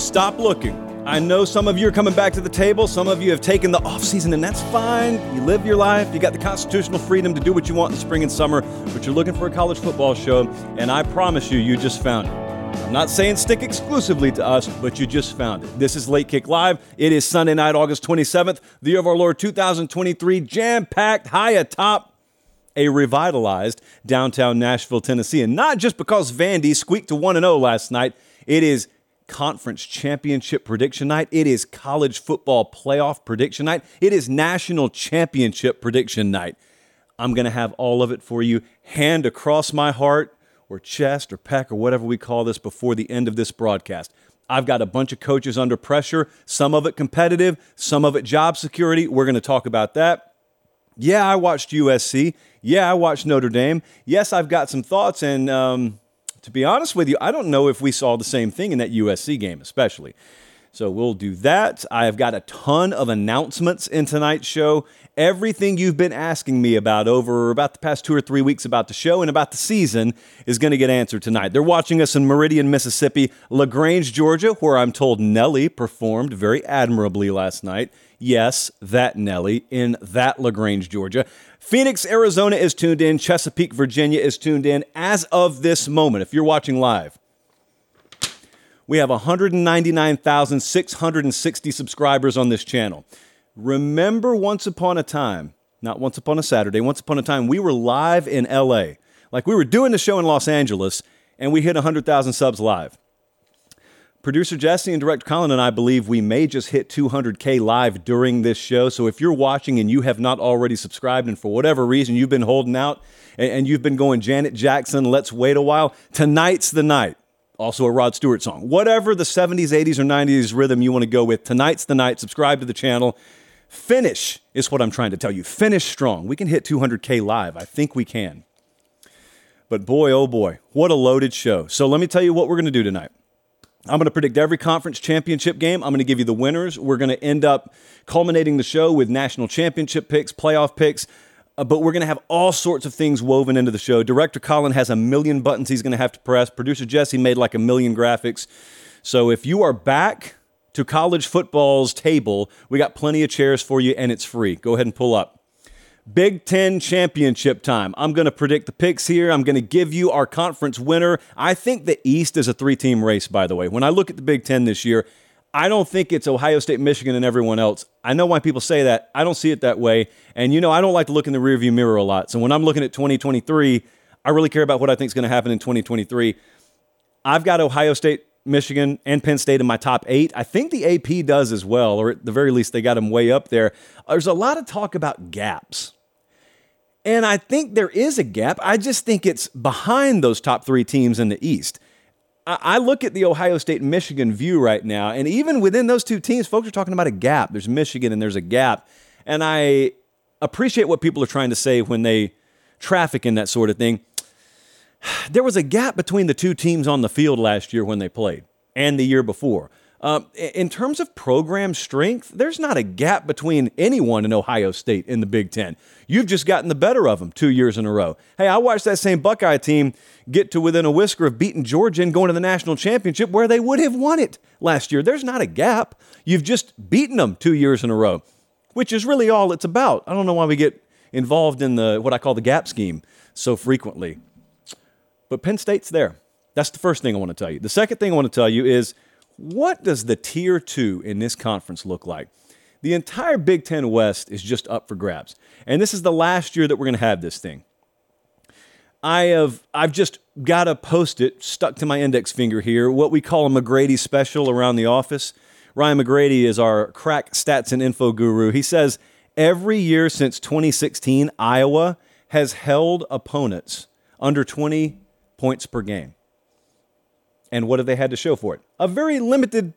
Stop looking. I know some of you are coming back to the table. Some of you have taken the off season, and that's fine. You live your life. You got the constitutional freedom to do what you want in the spring and summer, but you're looking for a college football show, and I promise you, you just found it. I'm not saying stick exclusively to us, but you just found it. This is Late Kick Live. It is Sunday night, August 27th, the year of our Lord 2023, jam-packed, high atop a revitalized downtown Nashville, Tennessee. And not just because Vandy squeaked to 1-0 last night. It is conference championship prediction night. It is college football playoff prediction night. It is national championship prediction night. I'm going to have all of it for you, hand across my heart, or chest, or pec, or whatever we call this before the end of this broadcast. I've got a bunch of coaches under pressure, some of it competitive, some of it job security. We're going to talk about that. Yeah, I watched USC. Yeah, I watched Notre Dame. Yes, I've got some thoughts, and to be honest with you, I don't know if we saw the same thing in that USC game especially. So we'll do that. I've got a ton of announcements in tonight's show. Everything you've been asking me about over about the past 2 or 3 weeks about the show and about the season is going to get answered tonight. They're watching us in Meridian, Mississippi, LaGrange, Georgia, where I'm told Nelly performed very admirably last night. Yes, that Nelly in that LaGrange, Georgia. Phoenix, Arizona is tuned in. Chesapeake, Virginia is tuned in as of this moment. If you're watching live, we have 199,660 subscribers on this channel. Remember once upon a time, not once upon a Saturday, once upon a time, we were live in LA. Like we were doing the show in Los Angeles, and we hit 100,000 subs live. Producer Jesse and Director Colin and I believe we may just hit 200K live during this show. So if you're watching and you have not already subscribed, and for whatever reason you've been holding out and you've been going Janet Jackson, let's wait a while, tonight's the night. Also a Rod Stewart song. Whatever the 70s, 80s, or 90s rhythm you want to go with, tonight's the night. Subscribe to the channel. Finish is what I'm trying to tell you. Finish strong. We can hit 200K live. I think we can. But boy, oh boy, what a loaded show. So let me tell you what we're going to do tonight. I'm going to predict every conference championship game. I'm going to give you the winners. We're going to end up culminating the show with national championship picks, playoff picks, but we're going to have all sorts of things woven into the show. Director Colin has a million buttons he's going to have to press. Producer Jesse made like a million graphics. So if you are back to college football's table, we got plenty of chairs for you, and it's free. Go ahead and pull up. Big Ten championship time. I'm going to predict the picks here. I'm going to give you our conference winner. I think the East is a three-team race, by the way. When I look at the Big Ten this year, I don't think it's Ohio State, Michigan, and everyone else. I know why people say that. I don't see it that way. And, you know, I don't like to look in the rearview mirror a lot. So when I'm looking at 2023, I really care about what I think is going to happen in 2023. I've got Ohio State, Michigan, and Penn State in my top 8. I think the AP does as well, or at the very least, they got them way up there. There's a lot of talk about gaps. And I think there is a gap. I just think it's behind those top 3 teams in the East. I look at the Ohio State-Michigan view right now, and even within those two teams, folks are talking about a gap. There's Michigan and there's a gap. And I appreciate what people are trying to say when they traffic in that sort of thing. There was a gap between the two teams on the field last year when they played and the year before. In terms of program strength, there's not a gap between anyone in Ohio State in the Big Ten. You've just gotten the better of them 2 years in a row. Hey, I watched that same Buckeye team get to within a whisker of beating Georgia and going to the national championship where they would have won it last year. There's not a gap. You've just beaten them 2 years in a row, which is really all it's about. I don't know why we get involved in the what I call the gap scheme so frequently. But Penn State's there. That's the first thing I want to tell you. The second thing I want to tell you is, what does the Tier 2 in this conference look like? The entire Big Ten West is just up for grabs. And this is the last year that we're going to have this thing. I've just got to post it, stuck to my index finger here, what we call a McGrady special around the office. Ryan McGrady is our crack stats and info guru. He says, every year since 2016, Iowa has held opponents under 20 points per game. And what have they had to show for it? A very limited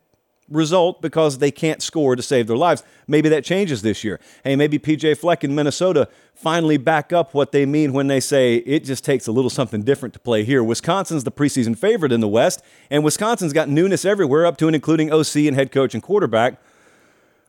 result because they can't score to save their lives. Maybe that changes this year. Hey, maybe P.J. Fleck in Minnesota finally back up what they mean when they say it just takes a little something different to play here. Wisconsin's the preseason favorite in the West, and Wisconsin's got newness everywhere up to and including OC and head coach and quarterback.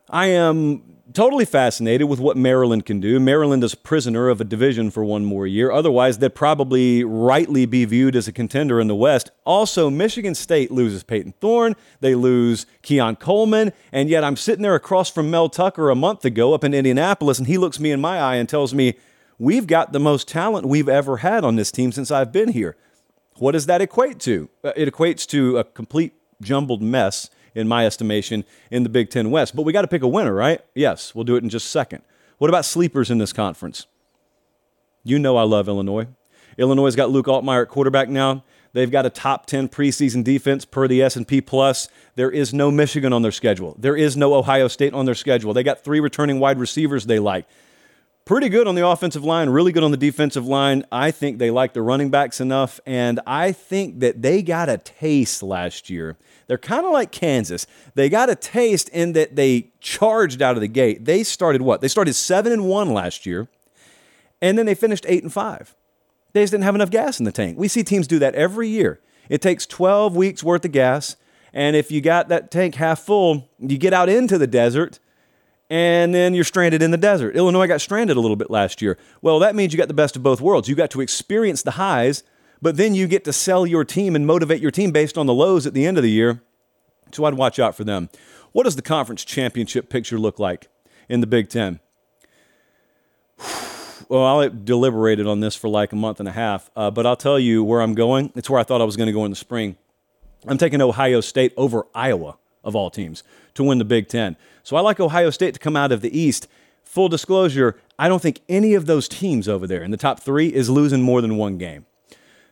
I am totally fascinated with what Maryland can do. Maryland is prisoner of a division for one more year. Otherwise, they'd probably rightly be viewed as a contender in the West. Also, Michigan State loses Peyton Thorne. They lose Keon Coleman. And yet I'm sitting there across from Mel Tucker a month ago up in Indianapolis, and he looks me in my eye and tells me, we've got the most talent we've ever had on this team since I've been here. What does that equate to? It equates to a complete jumbled mess, in my estimation, in the Big Ten West. But we got to pick a winner, right? Yes, we'll do it in just a second. What about sleepers in this conference? You know I love Illinois. Illinois's got Luke Altmaier at quarterback now. They've got a top 10 preseason defense per the S&P+. There is no Michigan on their schedule. There is no Ohio State on their schedule. They got three returning wide receivers they like. Pretty good on the offensive line, really good on the defensive line. I think they like the running backs enough, and I think that they got a taste last year. They're kind of like Kansas. They got a taste in that they charged out of the gate. They started what? They started 7-1 last year, and then they finished 8-5. They just didn't have enough gas in the tank. We see teams do that every year. It takes 12 weeks worth of gas, and if you got that tank half full, you get out into the desert, and then you're stranded in the desert. Illinois got stranded a little bit last year. Well, that means you got the best of both worlds. You got to experience the highs, but then you get to sell your team and motivate your team based on the lows at the end of the year. So I'd watch out for them. What does the conference championship picture look like in the Big Ten? Well, I deliberated on this for like a month and a half, but I'll tell you where I'm going. It's where I thought I was going to go in the spring. I'm taking Ohio State over Iowa, of all teams, to win the Big Ten. So I like Ohio State to come out of the East. Full disclosure, I don't think any of those teams over there in the top three is losing more than one game.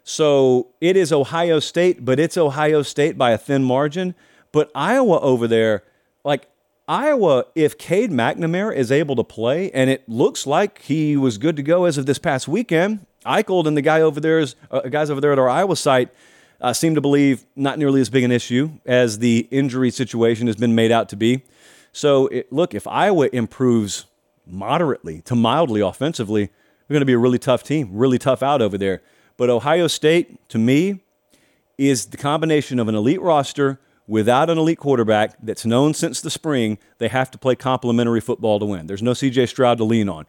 So it is Ohio State, but it's Ohio State by a thin margin. But Iowa over there, like Iowa, if Cade McNamara is able to play, and it looks like he was good to go as of this past weekend, Eichold and the guy over there is, guys over there at our Iowa site, seem to believe not nearly as big an issue as the injury situation has been made out to be. So, look, if Iowa improves moderately to mildly offensively, they're going to be a really tough team, really tough out over there. But Ohio State, to me, is the combination of an elite roster without an elite quarterback that's known since the spring. They have to play complementary football to win. There's no C.J. Stroud to lean on.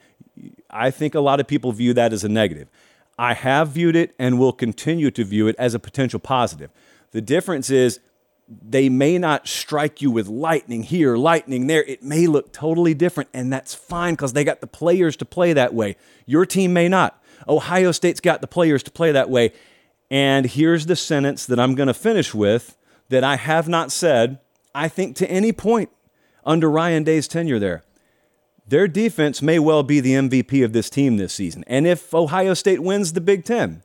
I think a lot of people view that as a negative. I have viewed it and will continue to view it as a potential positive. The difference is they may not strike you with lightning here, lightning there. It may look totally different, and that's fine because they got the players to play that way. Your team may not. Ohio State's got the players to play that way. And here's the sentence that I'm going to finish with that I have not said, I think, to any point under Ryan Day's tenure there. Their defense may well be the MVP of this team this season. And if Ohio State wins the Big Ten,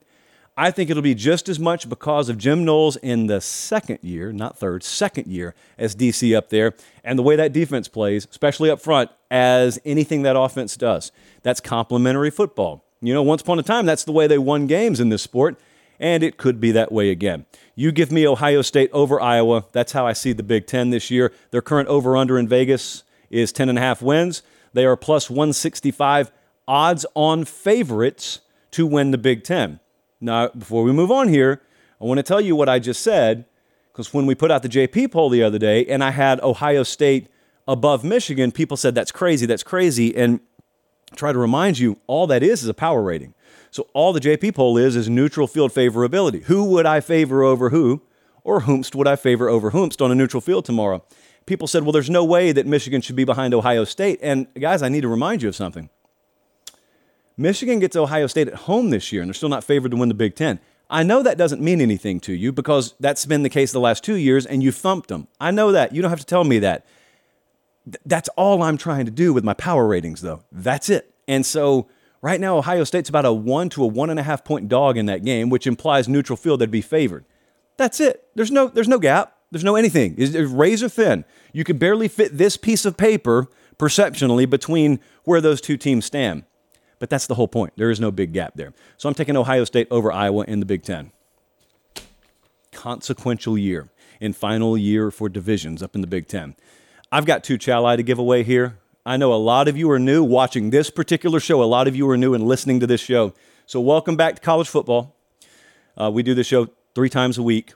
I think it'll be just as much because of Jim Knowles in the second year, not third, second year as DC up there, and the way that defense plays, especially up front, as anything that offense does. That's complementary football. You know, once upon a time, that's the way they won games in this sport, and it could be that way again. You give me Ohio State over Iowa. That's how I see the Big Ten this year. Their current over-under in Vegas is 10.5 wins. They are plus 165 odds-on favorites to win the Big Ten. Now, before we move on here, I want to tell you what I just said, because when we put out the JP poll the other day and I had Ohio State above Michigan, people said, that's crazy. And I try to remind you, all that is a power rating. So all the JP poll is neutral field favorability. Who would I favor over who, or whomst would I favor over whomst on a neutral field tomorrow? People said, well, there's no way that Michigan should be behind Ohio State. And guys, I need to remind you of something. Michigan gets Ohio State at home this year, and they're still not favored to win the Big Ten. I know that doesn't mean anything to you because that's been the case the last 2 years, and you thumped them. I know that. You don't have to tell me that. That's all I'm trying to do with my power ratings, though. That's it. And so right now, Ohio State's about a 1 to a 1.5 point dog in that game, which implies neutral field they'd be favored. That's it. There's no gap. There's no anything. It's razor thin. You could barely fit this piece of paper perceptionally between where those two teams stand. But that's the whole point. There is no big gap there. So I'm taking Ohio State over Iowa in the Big Ten. Consequential year and final year for divisions up in the Big Ten. I've got two Chali to give away here. I know a lot of you are new watching this particular show. A lot of you are new and listening to this show. So welcome back to college football. We do this show 3 times a week.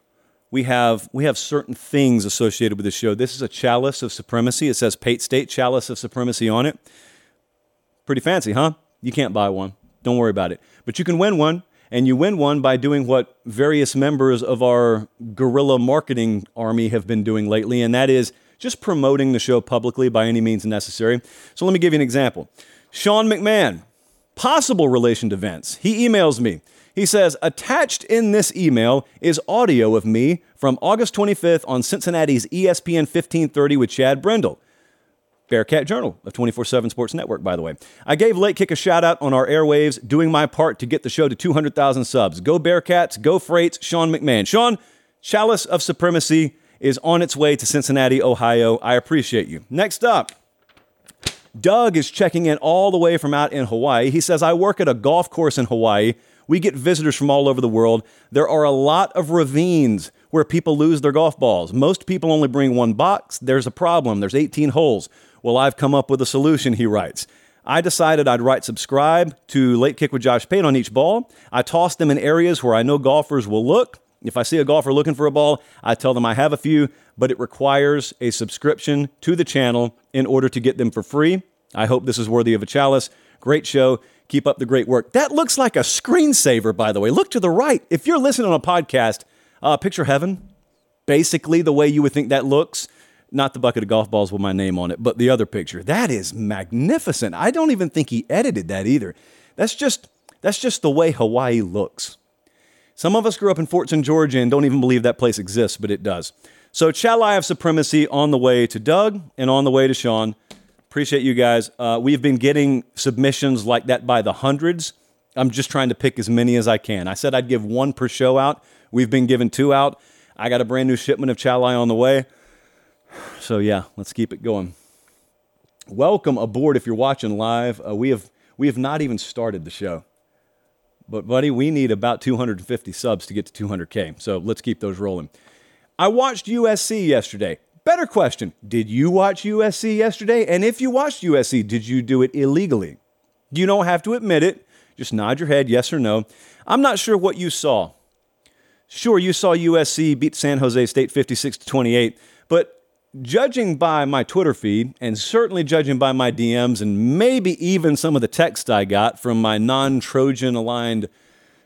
we have certain things associated with this show. This is a chalice of supremacy. It says Pate State Chalice of Supremacy on it. Pretty fancy, huh? You can't buy one. Don't worry about it. But you can win one, and you win one by doing what various members of our guerrilla marketing army have been doing lately, and that is just promoting the show publicly by any means necessary. So let me give you an example. Sean McMahon, possible relation to Vince. He emails me. He says, attached in this email is audio of me from August 25th on Cincinnati's ESPN 1530 with Chad Brendel. Bearcat Journal of 24/7 Sports Network, by the way. I gave Late Kick a shout-out on our airwaves, doing my part to get the show to 200,000 subs. Go Bearcats, go Freights, Sean McMahon. Sean, Chalice of Supremacy is on its way to Cincinnati, Ohio. I appreciate you. Next up, Doug is checking in all the way from out in Hawaii. He says, I work at a golf course in Hawaii. We get visitors from all over the world. There are a lot of ravines where people lose their golf balls. Most people only bring one box. There's a problem. There's 18 holes. Well, I've come up with a solution, he writes. I decided I'd subscribe to Late Kick with Josh Pate on each ball. I toss them in areas where I know golfers will look. If I see a golfer looking for a ball, I tell them I have a few, but it requires a subscription to the channel in order to get them for free. I hope this is worthy of a chalice. Great show. Keep up the great work. That looks like a screensaver, by the way. Look to the right. If you're listening on a podcast, picture heaven, basically the way you would think that looks. Not the bucket of golf balls with my name on it, but the other picture. That is magnificent. I don't even think he edited that either. That's just the way Hawaii looks. Some of us grew up in Fortson, Georgia, and don't even believe that place exists, but it does. So Chalice of Supremacy on the way to Doug and on the way to Sean. Appreciate you guys. We've been getting submissions like that by the hundreds. I'm just trying to pick as many as I can. I said I'd give one per show out. We've been giving two out. I got a brand new shipment of Chalice on the way. So yeah, let's keep it going. Welcome aboard if you're watching live. We have not even started the show. But buddy, we need about 250 subs to get to 200K. So let's keep those rolling. I watched USC yesterday. Better question, did you watch USC yesterday? And if you watched USC, did you do it illegally? You don't have to admit it. Just nod your head, yes or no. I'm not sure what you saw. Sure, you saw USC beat San Jose State 56-28, but judging by my Twitter feed, and certainly judging by my DMs, and maybe even some of the text I got from my non-Trojan-aligned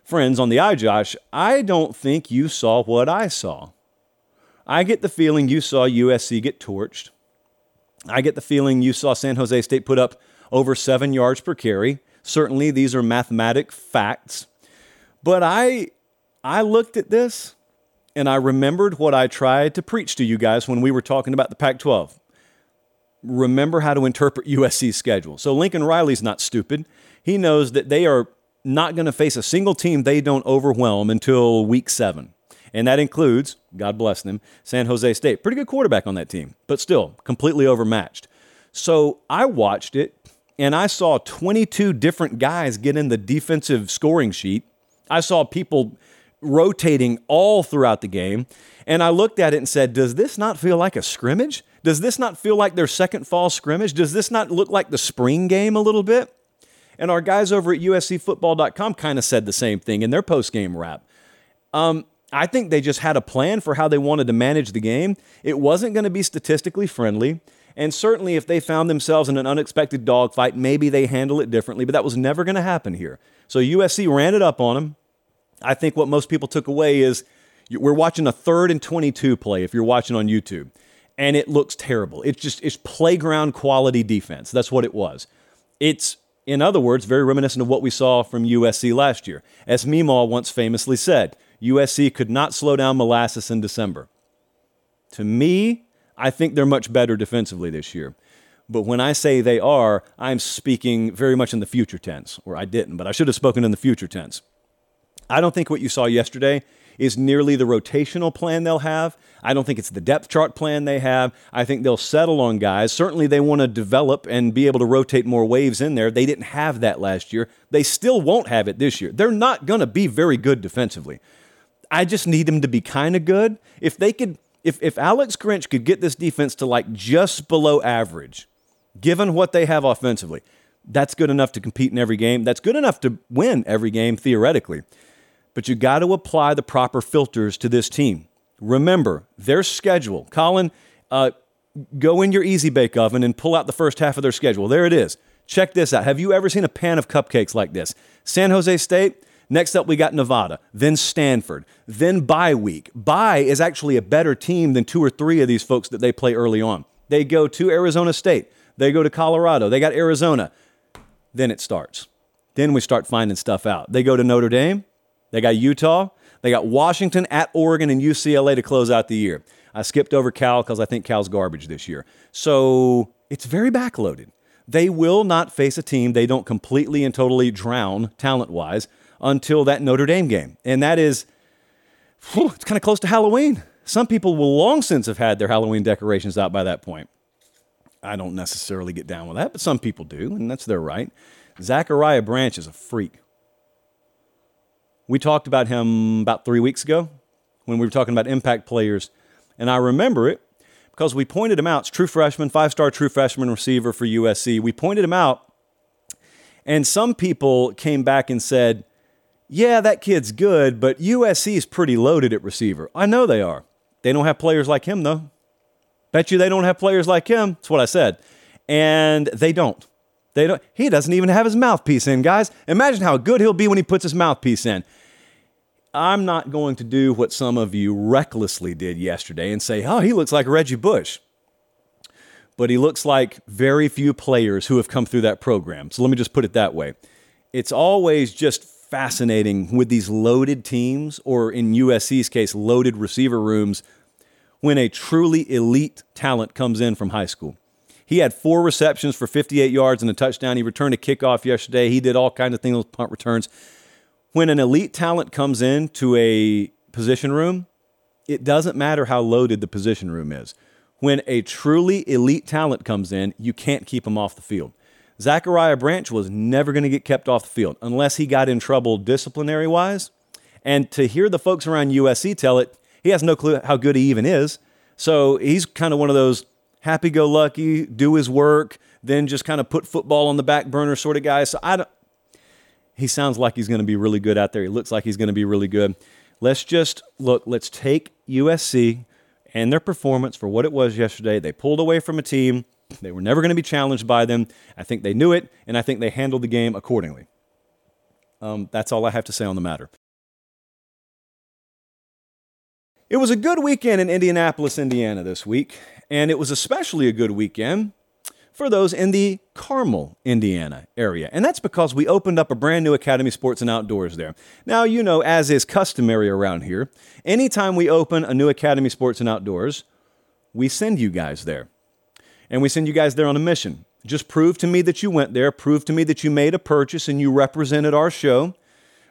friends on the iJosh, I don't think you saw what I saw. I get the feeling you saw USC get torched. I get the feeling you saw San Jose State put up over 7 yards per carry. Certainly, these are mathematic facts. But I looked at this, and I remembered what I tried to preach to you guys when we were talking about the Pac-12. Remember how to interpret USC's schedule. So Lincoln Riley's not stupid. He knows that they are not going to face a single team they don't overwhelm until week 7. And that includes, God bless them, San Jose State. Pretty good quarterback on that team, but still completely overmatched. So I watched it, and I saw 22 different guys get in the defensive scoring sheet. I saw people rotating all throughout the game. And I looked at it and said, does this not feel like a scrimmage? Does this not feel like their second fall scrimmage? Does this not look like the spring game a little bit? And our guys over at USCFootball.com kind of said the same thing in their post-game wrap. I think they just had a plan for how they wanted to manage the game. It wasn't going to be statistically friendly. And certainly if they found themselves in an unexpected dogfight, maybe they handle it differently, but that was never going to happen here. So USC ran it up on them. I think what most people took away is we're watching a 3rd and 22 play if you're watching on YouTube, and it looks terrible. It's playground quality defense. That's what it was. It's, in other words, very reminiscent of what we saw from USC last year. As Meemaw once famously said, USC could not slow down molasses in December. To me, I think they're much better defensively this year. But when I say they are, I'm speaking very much in the future tense, or I didn't, but I should have spoken in the future tense. I don't think what you saw yesterday is nearly the rotational plan they'll have. I don't think it's the depth chart plan they have. I think they'll settle on guys. Certainly they want to develop and be able to rotate more waves in there. They didn't have that last year. They still won't have it this year. They're not going to be very good defensively. I just need them to be kind of good. If they could, if Alex Grinch could get this defense to like just below average, given what they have offensively, that's good enough to compete in every game. That's good enough to win every game theoretically. But you got to apply the proper filters to this team. Remember, their schedule. Colin, go in your Easy Bake Oven and pull out the first half of their schedule. There it is. Check this out. Have you ever seen a pan of cupcakes like this? San Jose State, next up we got Nevada, then Stanford, then bye week. Bye is actually a better team than two or three of these folks that they play early on. They go to Arizona State. They go to Colorado. They got Arizona. Then it starts. Then we start finding stuff out. They go to Notre Dame. They got Utah. They got Washington, at Oregon, and UCLA to close out the year. I skipped over Cal because I think Cal's garbage this year. So it's very backloaded. They will not face a team they don't completely and totally drown talent-wise until that Notre Dame game. And that is, it's kind of close to Halloween. Some people will long since have had their Halloween decorations out by that point. I don't necessarily get down with that, but some people do, and that's their right. Zachariah Branch is a freak. We talked about him about 3 weeks ago when we were talking about impact players, and I remember it because we pointed him out. It's true freshman, five-star true freshman receiver for USC. We pointed him out, and some people came back and said, yeah, that kid's good, but USC is pretty loaded at receiver. I know they are. They don't have players like him, though. Bet you they don't have players like him. That's what I said. And they don't. They don't. He doesn't even have his mouthpiece in, guys. Imagine how good he'll be when he puts his mouthpiece in. I'm not going to do what some of you recklessly did yesterday and say, oh, he looks like Reggie Bush. But he looks like very few players who have come through that program. So let me just put it that way. It's always just fascinating with these loaded teams, or in USC's case, loaded receiver rooms, when a truly elite talent comes in from high school. He had 4 receptions for 58 yards and a touchdown. He returned a kickoff yesterday. He did all kinds of things with punt returns. When an elite talent comes in to a position room, it doesn't matter how loaded the position room is. When a truly elite talent comes in, you can't keep him off the field. Zachariah Branch was never going to get kept off the field unless he got in trouble disciplinary-wise. And to hear the folks around USC tell it, he has no clue how good he even is. So he's kind of one of those happy-go-lucky, do his work, then just kind of put football on the back burner sort of guy. So he sounds like he's going to be really good out there. He looks like he's going to be really good. Let's take USC and their performance for what it was yesterday. They pulled away from a team. They were never going to be challenged by them. I think they knew it, and I think they handled the game accordingly. That's all I have to say on the matter. It was a good weekend in Indianapolis, Indiana this week, and it was especially a good weekend for those in the Carmel, Indiana area, and that's because we opened up a brand new Academy Sports and Outdoors there. Now, you know, as is customary around here, anytime we open a new Academy Sports and Outdoors, we send you guys there, and we send you guys there on a mission. Just prove to me that you went there, prove to me that you made a purchase and you represented our show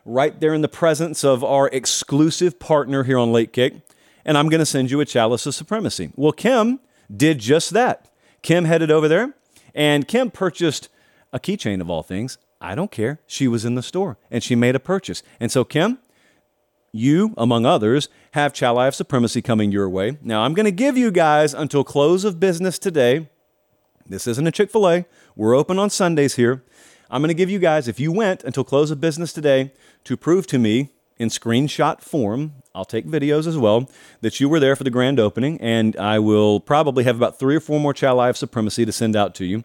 right there in the presence of our exclusive partner here on Late Kick, and I'm going to send you a chalice of supremacy. Well, Kim did just that. Kim headed over there, and Kim purchased a keychain of all things. I don't care. She was in the store, and she made a purchase. And so, Kim, you, among others, have chalice of supremacy coming your way. Now, I'm going to give you guys until close of business today. This isn't a Chick-fil-A. We're open on Sundays here. I'm going to give you guys, if you went until close of business today, to prove to me in screenshot form, I'll take videos as well, that you were there for the grand opening, and I will probably have about 3 or 4 more Chalice of Supremacy to send out to you.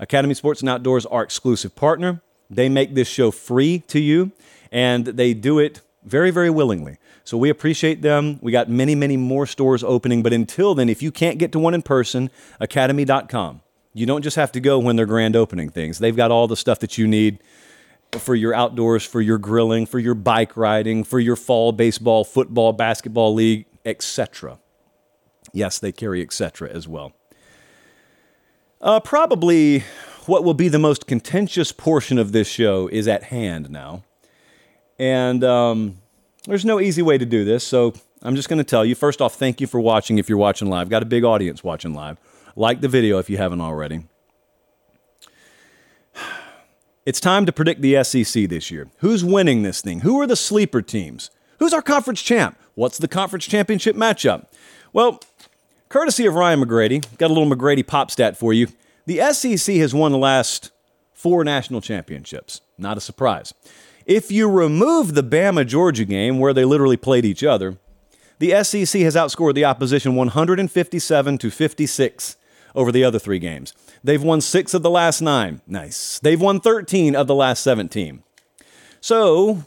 Academy Sports and Outdoors are exclusive partner. They make this show free to you, and they do it very, very willingly. So we appreciate them. We got many, many more stores opening, but until then, if you can't get to one in person, academy.com. You don't just have to go when they're grand opening things. They've got all the stuff that you need for your outdoors, for your grilling, for your bike riding, for your fall baseball, football, basketball league, etc. Yes, they carry etc. as well. Probably what will be the most contentious portion of this show is at hand now. And there's no easy way to do this, so I'm just going to tell you. First off, thank you for watching if you're watching live. Got a big audience watching live. Like the video if you haven't already. It's time to predict the SEC this year. Who's winning this thing? Who are the sleeper teams? Who's our conference champ? What's the conference championship matchup? Well, courtesy of Ryan McGrady, got a little McGrady pop stat for you. The SEC has won the last 4 national championships. Not a surprise. If you remove the Bama-Georgia game, where they literally played each other, The SEC has outscored the opposition 157-56 over the other three games. They've won 6 of the last 9. Nice. They've won 13 of the last 17. So,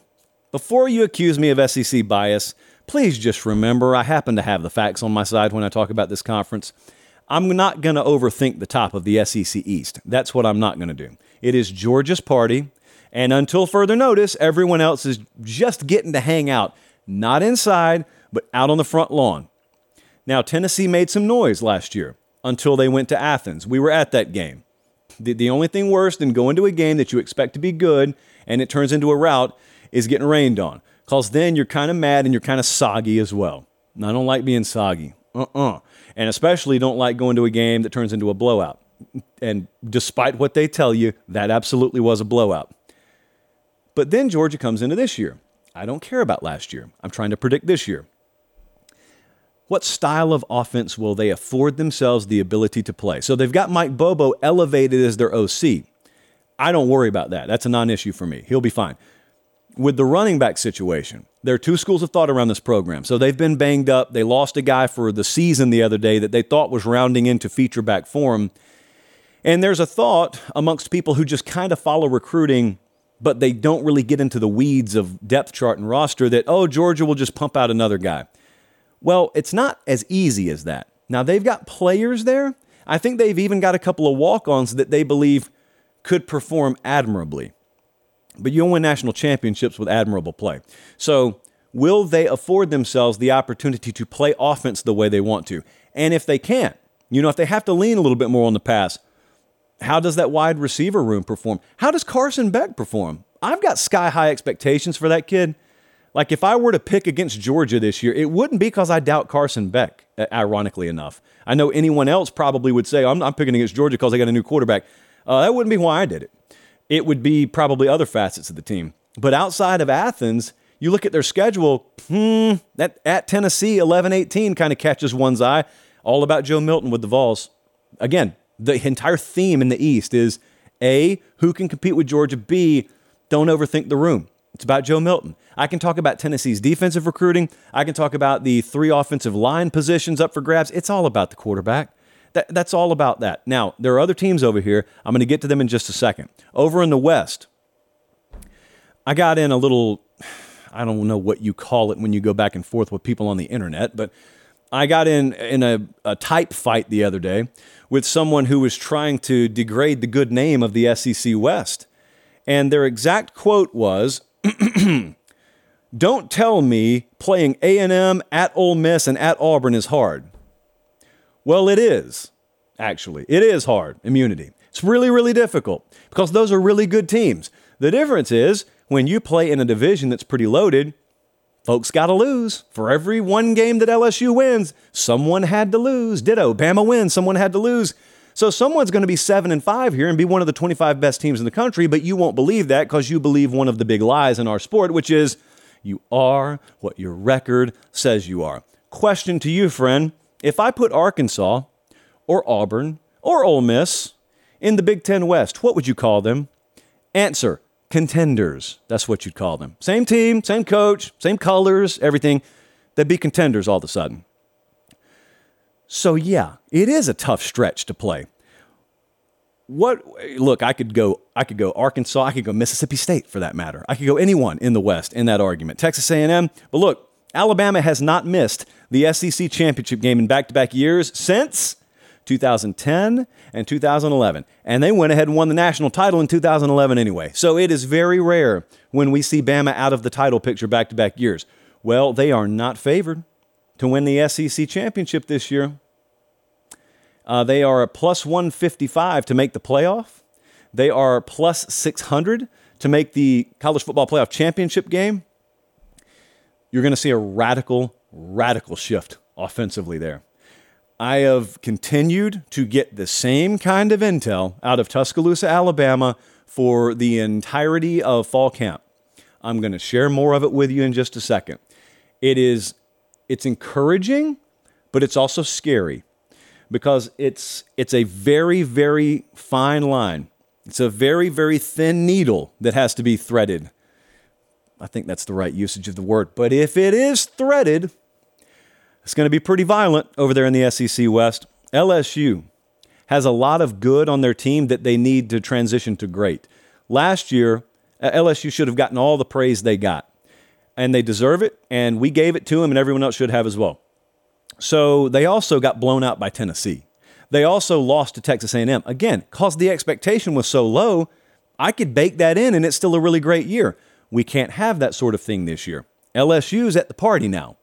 before you accuse me of SEC bias, please just remember I happen to have the facts on my side when I talk about this conference. I'm not going to overthink the top of the SEC East. That's what I'm not going to do. It is Georgia's party, and until further notice, everyone else is just getting to hang out, not inside, but out on the front lawn. Now, Tennessee made some noise last year until they went to Athens. We were at that game. The only thing worse than going to a game that you expect to be good and it turns into a rout is getting rained on, because then you're kind of mad and you're kind of soggy as well. And I don't like being soggy. And especially don't like going to a game that turns into a blowout. And despite what they tell you, that absolutely was a blowout. But then Georgia comes into this year. I don't care about last year. I'm trying to predict this year. What style of offense will they afford themselves the ability to play? So they've got Mike Bobo elevated as their OC. I don't worry about that. That's a non-issue for me. He'll be fine. With the running back situation, there are two schools of thought around this program. So they've been banged up. They lost a guy for the season the other day that they thought was rounding into feature back form. And there's a thought amongst people who just kind of follow recruiting, but they don't really get into the weeds of depth chart and roster, that, oh, Georgia will just pump out another guy. Well, it's not as easy as that. Now, they've got players there. I think they've even got a couple of walk-ons that they believe could perform admirably. But you don't win national championships with admirable play. So will they afford themselves the opportunity to play offense the way they want to? And if they can't, you know, if they have to lean a little bit more on the pass, how does that wide receiver room perform? How does Carson Beck perform? I've got sky-high expectations for that kid. Like, if I were to pick against Georgia this year, it wouldn't be because I doubt Carson Beck, ironically enough. I know anyone else probably would say, I'm not picking against Georgia because they got a new quarterback. That wouldn't be why I did it. It would be probably other facets of the team. But outside of Athens, you look at their schedule, that at Tennessee, 11-18 kind of catches one's eye. All about Joe Milton with the Vols. Again, the entire theme in the East is, A, who can compete with Georgia? B, don't overthink the room. It's about Joe Milton. I can talk about Tennessee's defensive recruiting. I can talk about the 3 offensive line positions up for grabs. It's all about the quarterback. That's all about that. Now, there are other teams over here. I'm going to get to them in just a second. Over in the West, I got in a little, I don't know what you call it when you go back and forth with people on the internet, but I got in a type fight the other day with someone who was trying to degrade the good name of the SEC West. And their exact quote was, "Don't tell me playing A&M at Ole Miss and at Auburn is hard." Well, it is, actually. It is hard, immunity. It's really, really difficult because those are really good teams. The difference is when you play in a division that's pretty loaded, folks got to lose. For every one game that LSU wins, someone had to lose. Ditto, Bama wins, someone had to lose. So someone's going to be 7-5 here and be one of the 25 best teams in the country, but you won't believe that because you believe one of the big lies in our sport, which is you are what your record says you are. Question to you, friend. If I put Arkansas or Auburn or Ole Miss in the Big Ten West, what would you call them? Answer, contenders. That's what you'd call them. Same team, same coach, same colors, everything. They'd be contenders all of a sudden. So, yeah, it is a tough stretch to play. Look, I could go Arkansas. I could go Mississippi State, for that matter. I could go anyone in the West in that argument. Texas A&M. But look, Alabama has not missed the SEC championship game in back-to-back years since 2010 and 2011. And they went ahead and won the national title in 2011 anyway. So it is very rare when we see Bama out of the title picture back-to-back years. Well, they are not favored to win the SEC championship this year. They are a plus 155 to make the playoff. They are plus 600 to make the college football playoff championship game. You're going to see a radical shift offensively there. I have continued to get the same kind of intel out of Tuscaloosa, Alabama for the entirety of fall camp. I'm going to share more of it with you in just a second. It's encouraging, but it's also scary because it's a very, very fine line. It's a very, very thin needle that has to be threaded. I think that's the right usage of the word. But if it is threaded, It's going to be pretty violent over there in the SEC West. LSU has a lot of good on their team that they need to transition to great. Last year, LSU should have gotten all the praise they got, and they deserve it, and we gave it to them, and everyone else should have as well. So they also got blown out by Tennessee. They also lost to Texas A&M. Again, because the expectation was so low, I could bake that in, and it's still a really great year. We can't have that sort of thing this year. LSU's at the party now.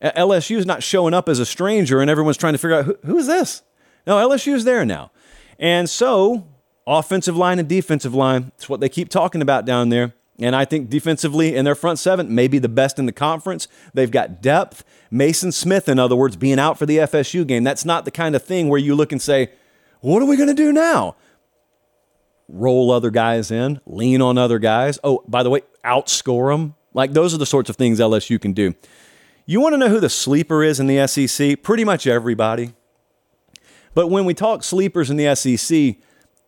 LSU's not showing up as a stranger, and everyone's trying to figure out, who is this? No, LSU's there now. And so, offensive line and defensive line, it's what they keep talking about down there. And I think defensively in their front seven, maybe the best in the conference. They've got depth. Mason Smith, in other words, being out for the FSU game. That's not the kind of thing where you look and say, what are we going to do now? Roll other guys in, lean on other guys. Oh, by the way, outscore them. Like, those are the sorts of things LSU can do. You want to know who the sleeper is in the SEC? Pretty much everybody. But when we talk sleepers in the SEC,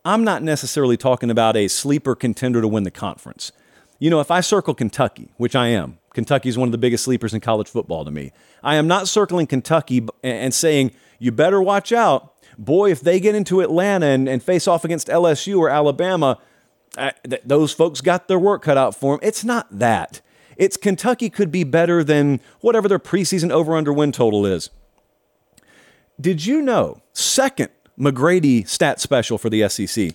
I'm not necessarily talking about a sleeper contender to win the conference. You know, if I circle Kentucky, which I am, Kentucky's one of the biggest sleepers in college football to me. I am not circling Kentucky and saying, you better watch out. Boy, if they get into Atlanta and face off against LSU or Alabama, those folks got their work cut out for them. It's not that. It's Kentucky could be better than whatever their preseason over-under win total is. Did you know, second McGrady stat special for the SEC,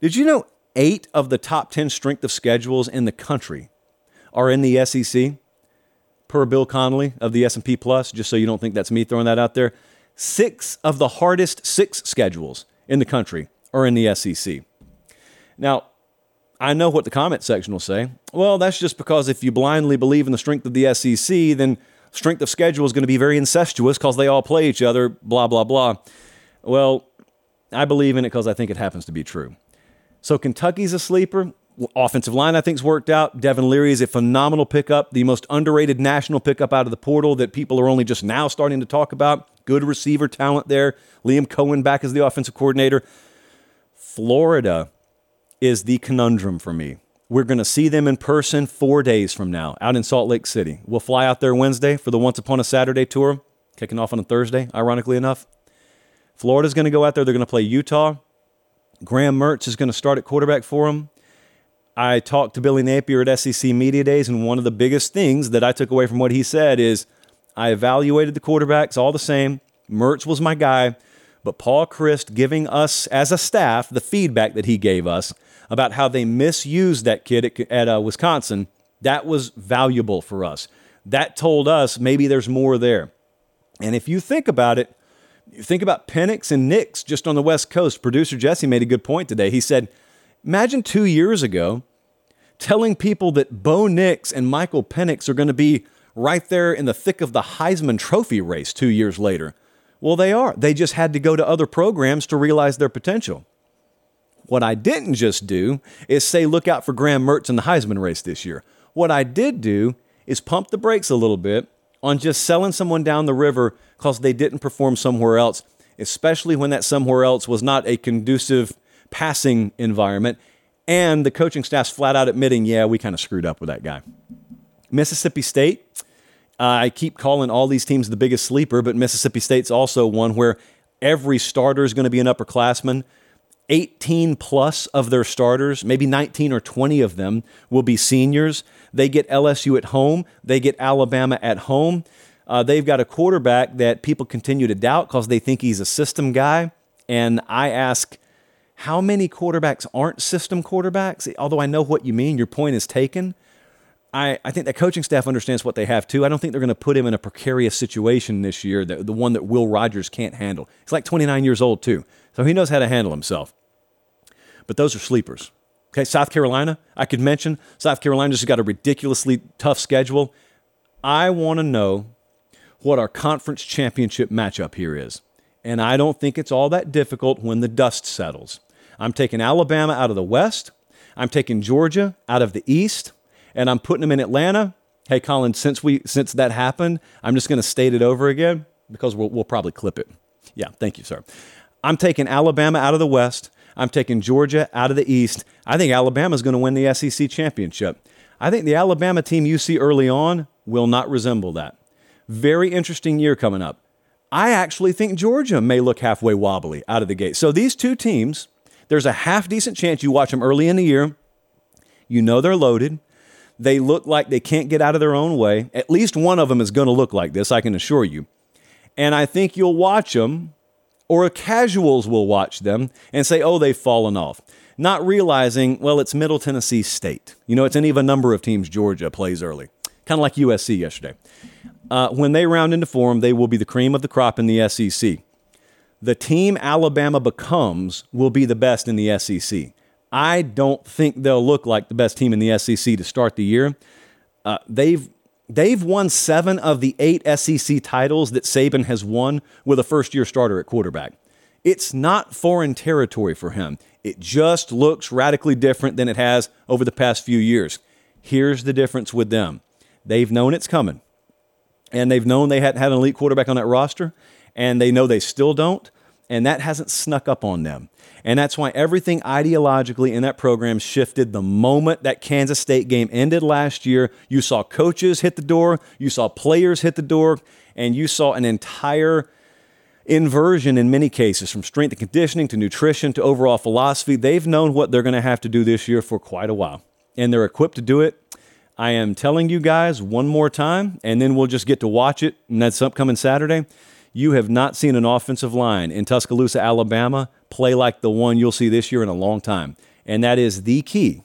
did you know 8 of the top 10 strength of schedules in the country are in the SEC, per Bill Connolly of the S&P+, just so you don't think that's me throwing that out there. 6 of the hardest 6 schedules in the country are in the SEC. Now, I know what the comment section will say. Well, that's just because if you blindly believe in the strength of the SEC, then strength of schedule is going to be very incestuous because they all play each other, blah, blah, blah. Well, I believe in it because I think it happens to be true. So Kentucky's a sleeper. Offensive line, I think, has worked out. Devin Leary is a phenomenal pickup, the most underrated national pickup out of the portal that people are only just now starting to talk about. Good receiver talent there. Liam Cohen back as the offensive coordinator. Florida is the conundrum for me. We're going to see them in person 4 days from now out in Salt Lake City. We'll fly out there Wednesday for the Once Upon a Saturday tour, kicking off on a Thursday, ironically enough. Florida's going to go out there. They're going to play Utah. Graham Mertz is going to start at quarterback for him. I talked to Billy Napier at SEC Media Days, and one of the biggest things that I took away from what he said is I evaluated the quarterbacks all the same. Mertz was my guy, but Paul Christ giving us as a staff the feedback that he gave us about how they misused that kid at Wisconsin, that was valuable for us. That told us maybe there's more there. And if you think about it, you think about Penix and Nix just on the West Coast. Producer Jesse made a good point today. He said, imagine 2 years ago telling people that Bo Nix and Michael Penix are going to be right there in the thick of the Heisman Trophy race 2 years later. Well, they are. They just had to go to other programs to realize their potential. What I didn't just do is say, look out for Graham Mertz in the Heisman race this year. What I did do is pump the brakes a little bit on just selling someone down the river because they didn't perform somewhere else, especially when that somewhere else was not a conducive passing environment, and the coaching staff's flat out admitting, yeah, we kind of screwed up with that guy. Mississippi State, I keep calling all these teams the biggest sleeper, but Mississippi State's also one where every starter is going to be an upperclassman. 18 plus of their starters, maybe 19 or 20 of them, will be seniors. They get LSU at home. They get Alabama at home. They've got a quarterback that people continue to doubt because they think he's a system guy. And I ask, how many quarterbacks aren't system quarterbacks? Although I know what you mean. Your point is taken. I think that coaching staff understands what they have, too. I don't think they're going to put him in a precarious situation this year, the one that Will Rogers can't handle. He's like 29 years old, too. So he knows how to handle himself. But those are sleepers. Okay, South Carolina, I could mention. South Carolina just got a ridiculously tough schedule. I want to know what our conference championship matchup here is. And I don't think it's all that difficult when the dust settles. I'm taking Alabama out of the West. I'm taking Georgia out of the East. And I'm putting them in Atlanta. Hey, Colin, since that happened, I'm just going to state it over again because we'll probably clip it. Yeah, thank you, sir. I'm taking Alabama out of the West. I'm taking Georgia out of the East. I think Alabama's going to win the SEC championship. I think the Alabama team you see early on will not resemble that. Very interesting year coming up. I actually think Georgia may look halfway wobbly out of the gate. So these two teams, there's a half-decent chance you watch them early in the year. You know they're loaded. They look like they can't get out of their own way. At least one of them is going to look like this, I can assure you. And I think you'll watch them, or casuals will watch them and say, oh, they've fallen off. Not realizing, well, it's Middle Tennessee State. You know, it's any of a number of teams Georgia plays early. Kind of like USC yesterday. When they round into form, they will be the cream of the crop in the SEC. The team Alabama becomes will be the best in the SEC. I don't think they'll look like the best team in the SEC to start the year. They've won 7 of the 8 SEC titles that Saban has won with a first-year starter at quarterback. It's not foreign territory for him. It just looks radically different than it has over the past few years. Here's the difference with them. They've known it's coming, and they've known they hadn't had an elite quarterback on that roster, and they know they still don't, and that hasn't snuck up on them. And that's why everything ideologically in that program shifted the moment that Kansas State game ended last year. You saw coaches hit the door, you saw players hit the door, and you saw an entire inversion in many cases, from strength and conditioning to nutrition to overall philosophy. They've known what they're going to have to do this year for quite a while, and they're equipped to do it. I am telling you guys one more time, and then we'll just get to watch it, and that's upcoming Saturday. You have not seen an offensive line in Tuscaloosa, Alabama, play like the one you'll see this year in a long time. And that is the key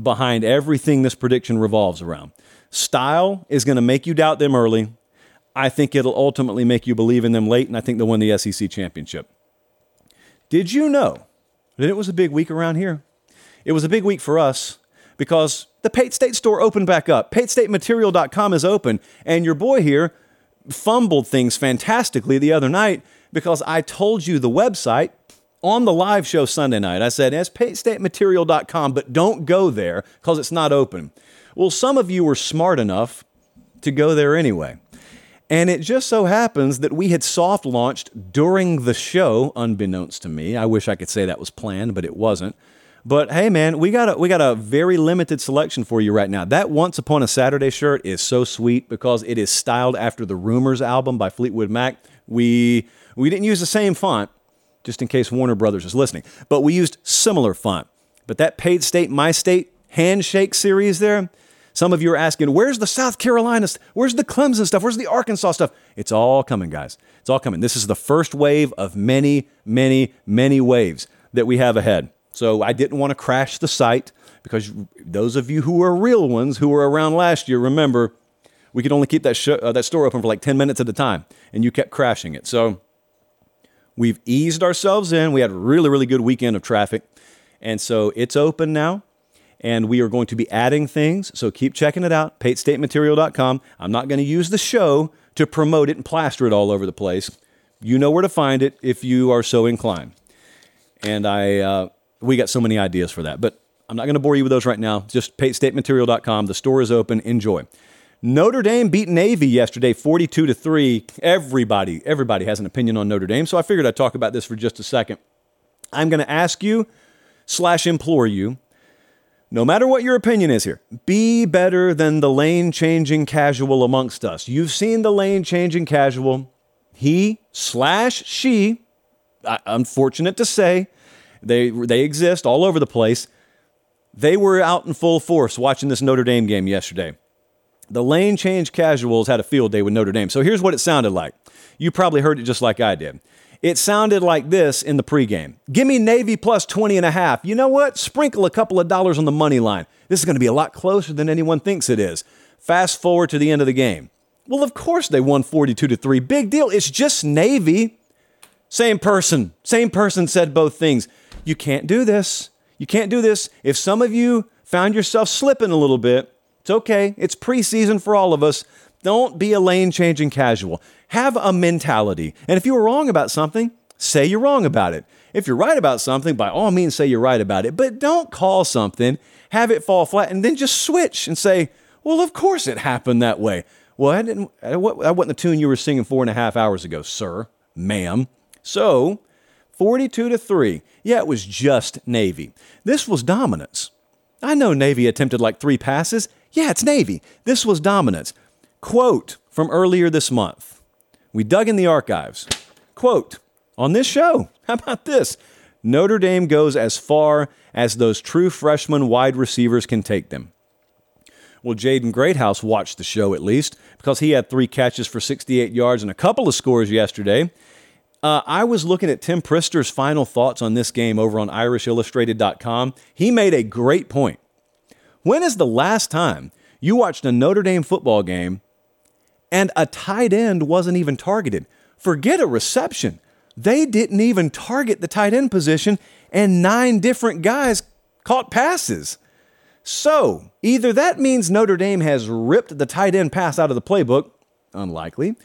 behind everything this prediction revolves around. Style is going to make you doubt them early. I think it'll ultimately make you believe in them late, and I think they'll win the SEC championship. Did you know that it was a big week around here? It was a big week for us because the Pate State store opened back up. PateStateMaterial.com is open, and your boy here fumbled things fantastically the other night because I told you the website on the live show Sunday night. I said, it's PateStateMaterial.com, but don't go there because it's not open. Well, some of you were smart enough to go there anyway. And it just so happens that we had soft launched during the show, unbeknownst to me. I wish I could say that was planned, but it wasn't. But hey, man, we got a very limited selection for you right now. That Once Upon a Saturday shirt is so sweet because it is styled after the Rumors album by Fleetwood Mac. We didn't use the same font, just in case Warner Brothers is listening, but we used similar font. But that Paid State, My State handshake series there, some of you are asking, where's the South Carolina stuff? Where's the Clemson stuff? Where's the Arkansas stuff? It's all coming, guys. It's all coming. This is the first wave of many, many, many waves that we have ahead. So I didn't want to crash the site because those of you who are real ones who were around last year, remember, we could only keep that store open for like 10 minutes at a time, and you kept crashing it. So we've eased ourselves in. We had a really, really good weekend of traffic, and so it's open now, and we are going to be adding things. So keep checking it out, PateStateMaterial.com. I'm not going to use the show to promote it and plaster it all over the place. You know where to find it if you are so inclined. And we got so many ideas for that, but I'm not going to bore you with those right now. Just PateStateMaterial.com. The store is open. Enjoy. Notre Dame beat Navy yesterday, 42-3. Everybody has an opinion on Notre Dame, so I figured I'd talk about this for just a second. I'm going to ask you / implore you, no matter what your opinion is here, be better than the lane-changing casual amongst us. You've seen the lane-changing casual. He / she, unfortunate to say, They exist all over the place. They were out in full force watching this Notre Dame game yesterday. The lane change casuals had a field day with Notre Dame. So here's what it sounded like. You probably heard it just like I did. It sounded like this in the pregame. Give me Navy plus 20.5. You know what? Sprinkle a couple of dollars on the money line. This is going to be a lot closer than anyone thinks it is. Fast forward to the end of the game. Well, of course they won 42-3. Big deal. It's just Navy. Same person said both things. You can't do this. You can't do this. If some of you found yourself slipping a little bit, it's okay. It's preseason for all of us. Don't be a lane-changing casual. Have a mentality. And if you were wrong about something, say you're wrong about it. If you're right about something, by all means, say you're right about it. But don't call something, have it fall flat, and then just switch and say, well, of course it happened that way. Well, I wasn't the tune you were singing 4.5 hours ago, sir, ma'am. So 42-3. Yeah, it was just Navy. This was dominance. I know Navy attempted like 3 passes. Yeah, it's Navy. This was dominance. Quote from earlier this month. We dug in the archives. Quote, on this show, how about this? Notre Dame goes as far as those true freshman wide receivers can take them. Well, Jaden Greathouse watched the show at least because he had 3 catches for 68 yards and a couple of scores yesterday. I was looking at Tim Prister's final thoughts on this game over on irishillustrated.com. He made a great point. When is the last time you watched a Notre Dame football game and a tight end wasn't even targeted? Forget a reception. They didn't even target the tight end position, and 9 different guys caught passes. So, either that means Notre Dame has ripped the tight end pass out of the playbook, unlikely,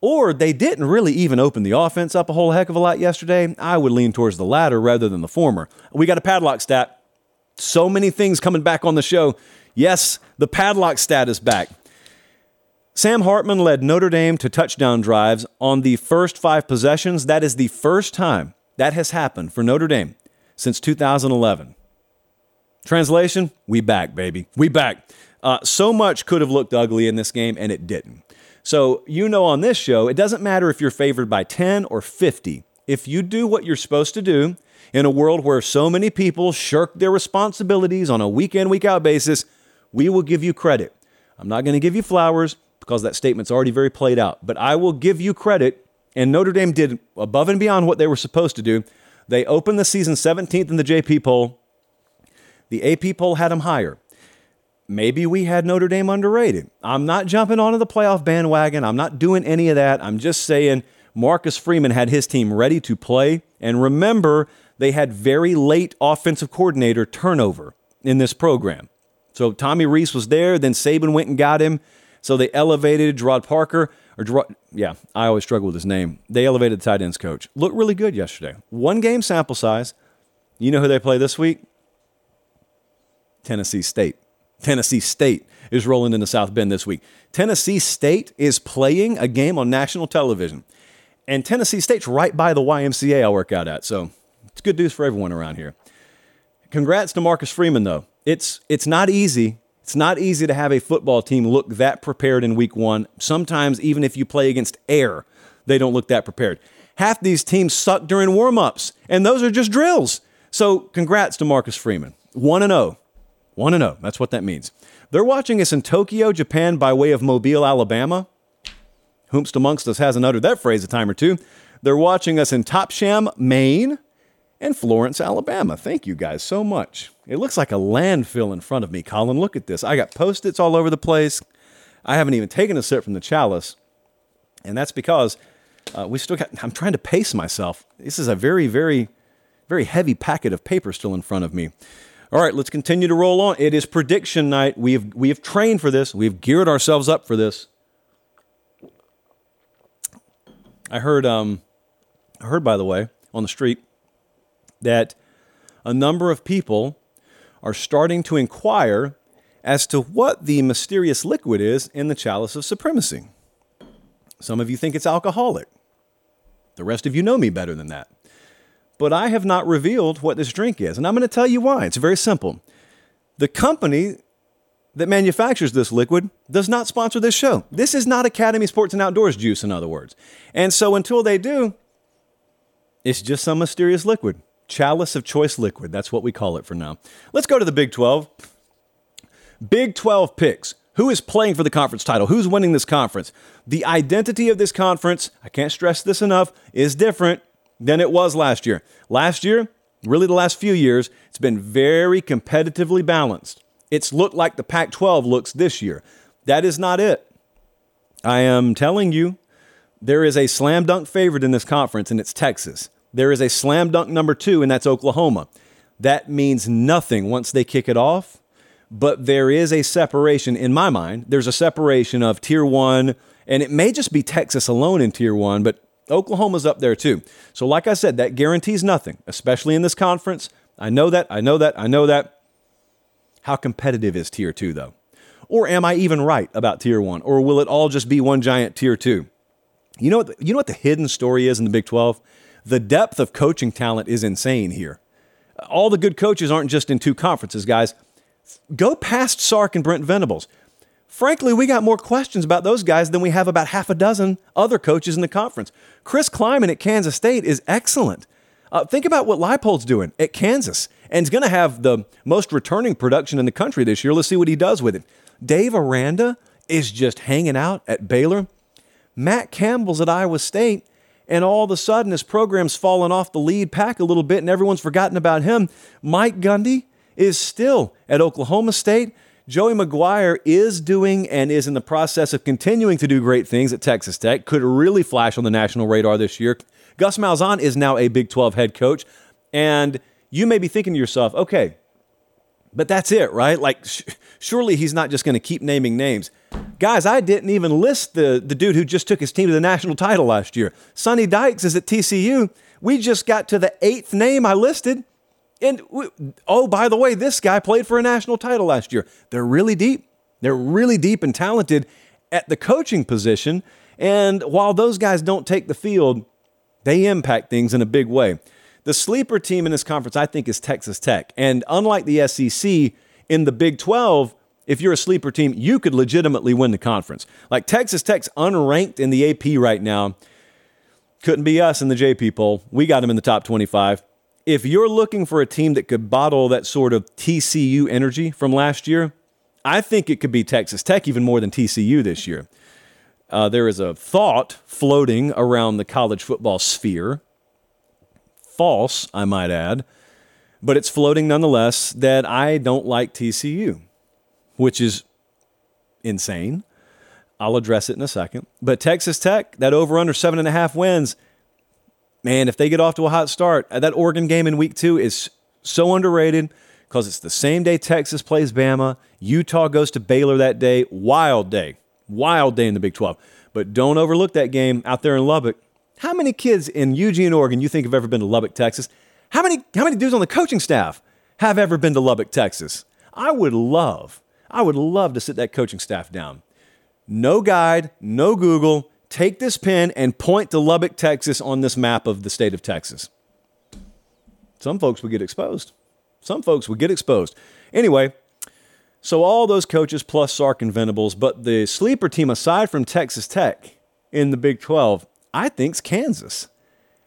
or they didn't really even open the offense up a whole heck of a lot yesterday. I would lean towards the latter rather than the former. We got a padlock stat. So many things coming back on the show. Yes, the padlock stat is back. Sam Hartman led Notre Dame to touchdown drives on the first 5 possessions. That is the first time that has happened for Notre Dame since 2011. Translation, we back, baby. We back. So much could have looked ugly in this game, and it didn't. So, you know, on this show, it doesn't matter if you're favored by 10 or 50. If you do what you're supposed to do in a world where so many people shirk their responsibilities on a week-in, week-out basis, we will give you credit. I'm not going to give you flowers, because that statement's already very played out. But I will give you credit, and Notre Dame did above and beyond what they were supposed to do. They opened the season 17th in the JP poll. The AP poll had them higher. Maybe we had Notre Dame underrated. I'm not jumping onto the playoff bandwagon. I'm not doing any of that. I'm just saying Marcus Freeman had his team ready to play. And remember, they had very late offensive coordinator turnover in this program. So Tommy Reese was there, then Saban went and got him. So they elevated Gerard Parker, I always struggle with his name. They elevated the tight ends coach. Looked really good yesterday. 1 game sample size. You know who they play this week? Tennessee State. Tennessee State is rolling into South Bend this week. Tennessee State is playing a game on national television. And Tennessee State's right by the YMCA I work out at. So it's good news for everyone around here. Congrats to Marcus Freeman, though. It's not easy. It's not easy to have a football team look that prepared in week one. Sometimes, even if you play against air, they don't look that prepared. Half these teams suck during warm-ups, and those are just drills. So congrats to Marcus Freeman. 1-0. 1-0. That's what that means. They're watching us in Tokyo, Japan, by way of Mobile, Alabama. Whomst amongst us hasn't uttered that phrase a time or two. They're watching us in Topsham, Maine, and Florence, Alabama. Thank you guys so much. It looks like a landfill in front of me, Colin. Look at this. I got Post-its all over the place. I haven't even taken a sip from the chalice. And that's because I'm trying to pace myself. This is a very, very, very heavy packet of paper still in front of me. All right, let's continue to roll on. It is prediction night. We have trained for this. We've geared ourselves up for this. I heard, by the way, on the street, that a number of people are starting to inquire as to what the mysterious liquid is in the chalice of supremacy. Some of you think it's alcoholic. The rest of you know me better than that. But I have not revealed what this drink is, and I'm going to tell you why. It's very simple. The company that manufactures this liquid does not sponsor this show. This is not Academy Sports and Outdoors juice, in other words. And so until they do, it's just some mysterious liquid. Chalice of choice liquid. That's what we call it for now. Let's go to the Big 12. Big 12 picks. Who is playing for the conference title? Who's winning this conference? The identity of this conference, I can't stress this enough, is different than it was last year. Last year, really the last few years, it's been very competitively balanced. It's looked like the Pac-12 looks this year. That is not it. I am telling you, there is a slam dunk favorite in this conference, and it's Texas. There is a slam dunk number 2, and that's Oklahoma. That means nothing once they kick it off, but there is a separation, in my mind, there's a separation of Tier 1, and it may just be Texas alone in Tier 1, but Oklahoma's up there too. So like I said, that guarantees nothing, especially in this conference. I know that. How competitive is Tier 2, though? Or am I even right about Tier 1? Or will it all just be one giant Tier 2? You know what the hidden story is in the Big 12? The depth of coaching talent is insane here. All the good coaches aren't just in 2 conferences, guys. Go past Sark and Brent Venables. Frankly, we got more questions about those guys than we have about half a dozen other coaches in the conference. Chris Kleiman at Kansas State is excellent. Think about what Leipold's doing at Kansas, and he's going to have the most returning production in the country this year. Let's see what he does with it. Dave Aranda is just hanging out at Baylor. Matt Campbell's at Iowa State, and all of a sudden his program's fallen off the lead pack a little bit, and everyone's forgotten about him. Mike Gundy is still at Oklahoma State. Joey McGuire is doing and is in the process of continuing to do great things at Texas Tech. Could really flash on the national radar this year. Gus Malzahn is now a Big 12 head coach. And you may be thinking to yourself, okay, but that's it, right? Like, surely he's not just going to keep naming names. Guys, I didn't even list the dude who just took his team to the national title last year. Sonny Dykes is at TCU. We just got to the 8th name I listed. And, oh, by the way, this guy played for a national title last year. They're really deep. They're really deep and talented at the coaching position. And while those guys don't take the field, they impact things in a big way. The sleeper team in this conference, I think, is Texas Tech. And unlike the SEC, in the Big 12, if you're a sleeper team, you could legitimately win the conference. Like, Texas Tech's unranked in the AP right now. Couldn't be us in the JP poll. We got them in the top 25. If you're looking for a team that could bottle that sort of TCU energy from last year, I think it could be Texas Tech even more than TCU this year. There is a thought floating around the college football sphere, false, I might add, but it's floating nonetheless, that I don't like TCU, which is insane. I'll address it in a second. But Texas Tech, that over under 7.5 wins, man, if they get off to a hot start, that Oregon game in week 2 is so underrated because it's the same day Texas plays Bama. Utah goes to Baylor that day. Wild day. Wild day in the Big 12. But don't overlook that game out there in Lubbock. How many kids in Eugene, Oregon, you think have ever been to Lubbock, Texas? How many dudes on the coaching staff have ever been to Lubbock, Texas? I would love to sit that coaching staff down. No guide, no Google. Take this pen and point to Lubbock, Texas on this map of the state of Texas. Some folks would get exposed. Anyway, so all those coaches plus Sark and Venables, but the sleeper team aside from Texas Tech in the Big 12, I think's Kansas.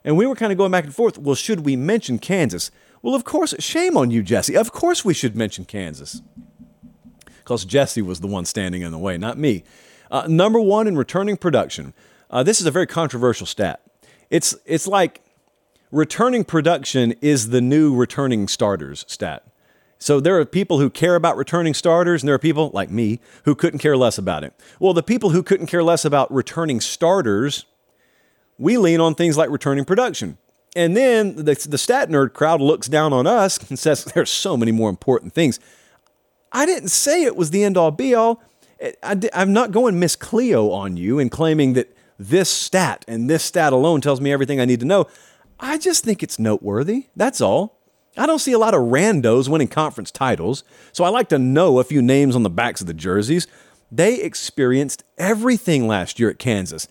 And we were kind of going back and forth. Well, should we mention Kansas? Well, of course, shame on you, Jesse. Of course we should mention Kansas. Because Jesse was the one standing in the way, not me. Number one in returning production. This is a very controversial stat. It's like returning production is the new returning starters stat. So there are people who care about returning starters, and there are people, like me, who couldn't care less about it. Well, the people who couldn't care less about returning starters, we lean on things like returning production. And then the stat nerd crowd looks down on us and says, there's so many more important things. I didn't say it was the end-all, be-all. I'm not going Miss Cleo on you and claiming that this stat and this stat alone tells me everything I need to know. I just think it's noteworthy. That's all. I don't see a lot of randos winning conference titles, so I like to know a few names on the backs of the jerseys. They experienced everything last year at Kansas.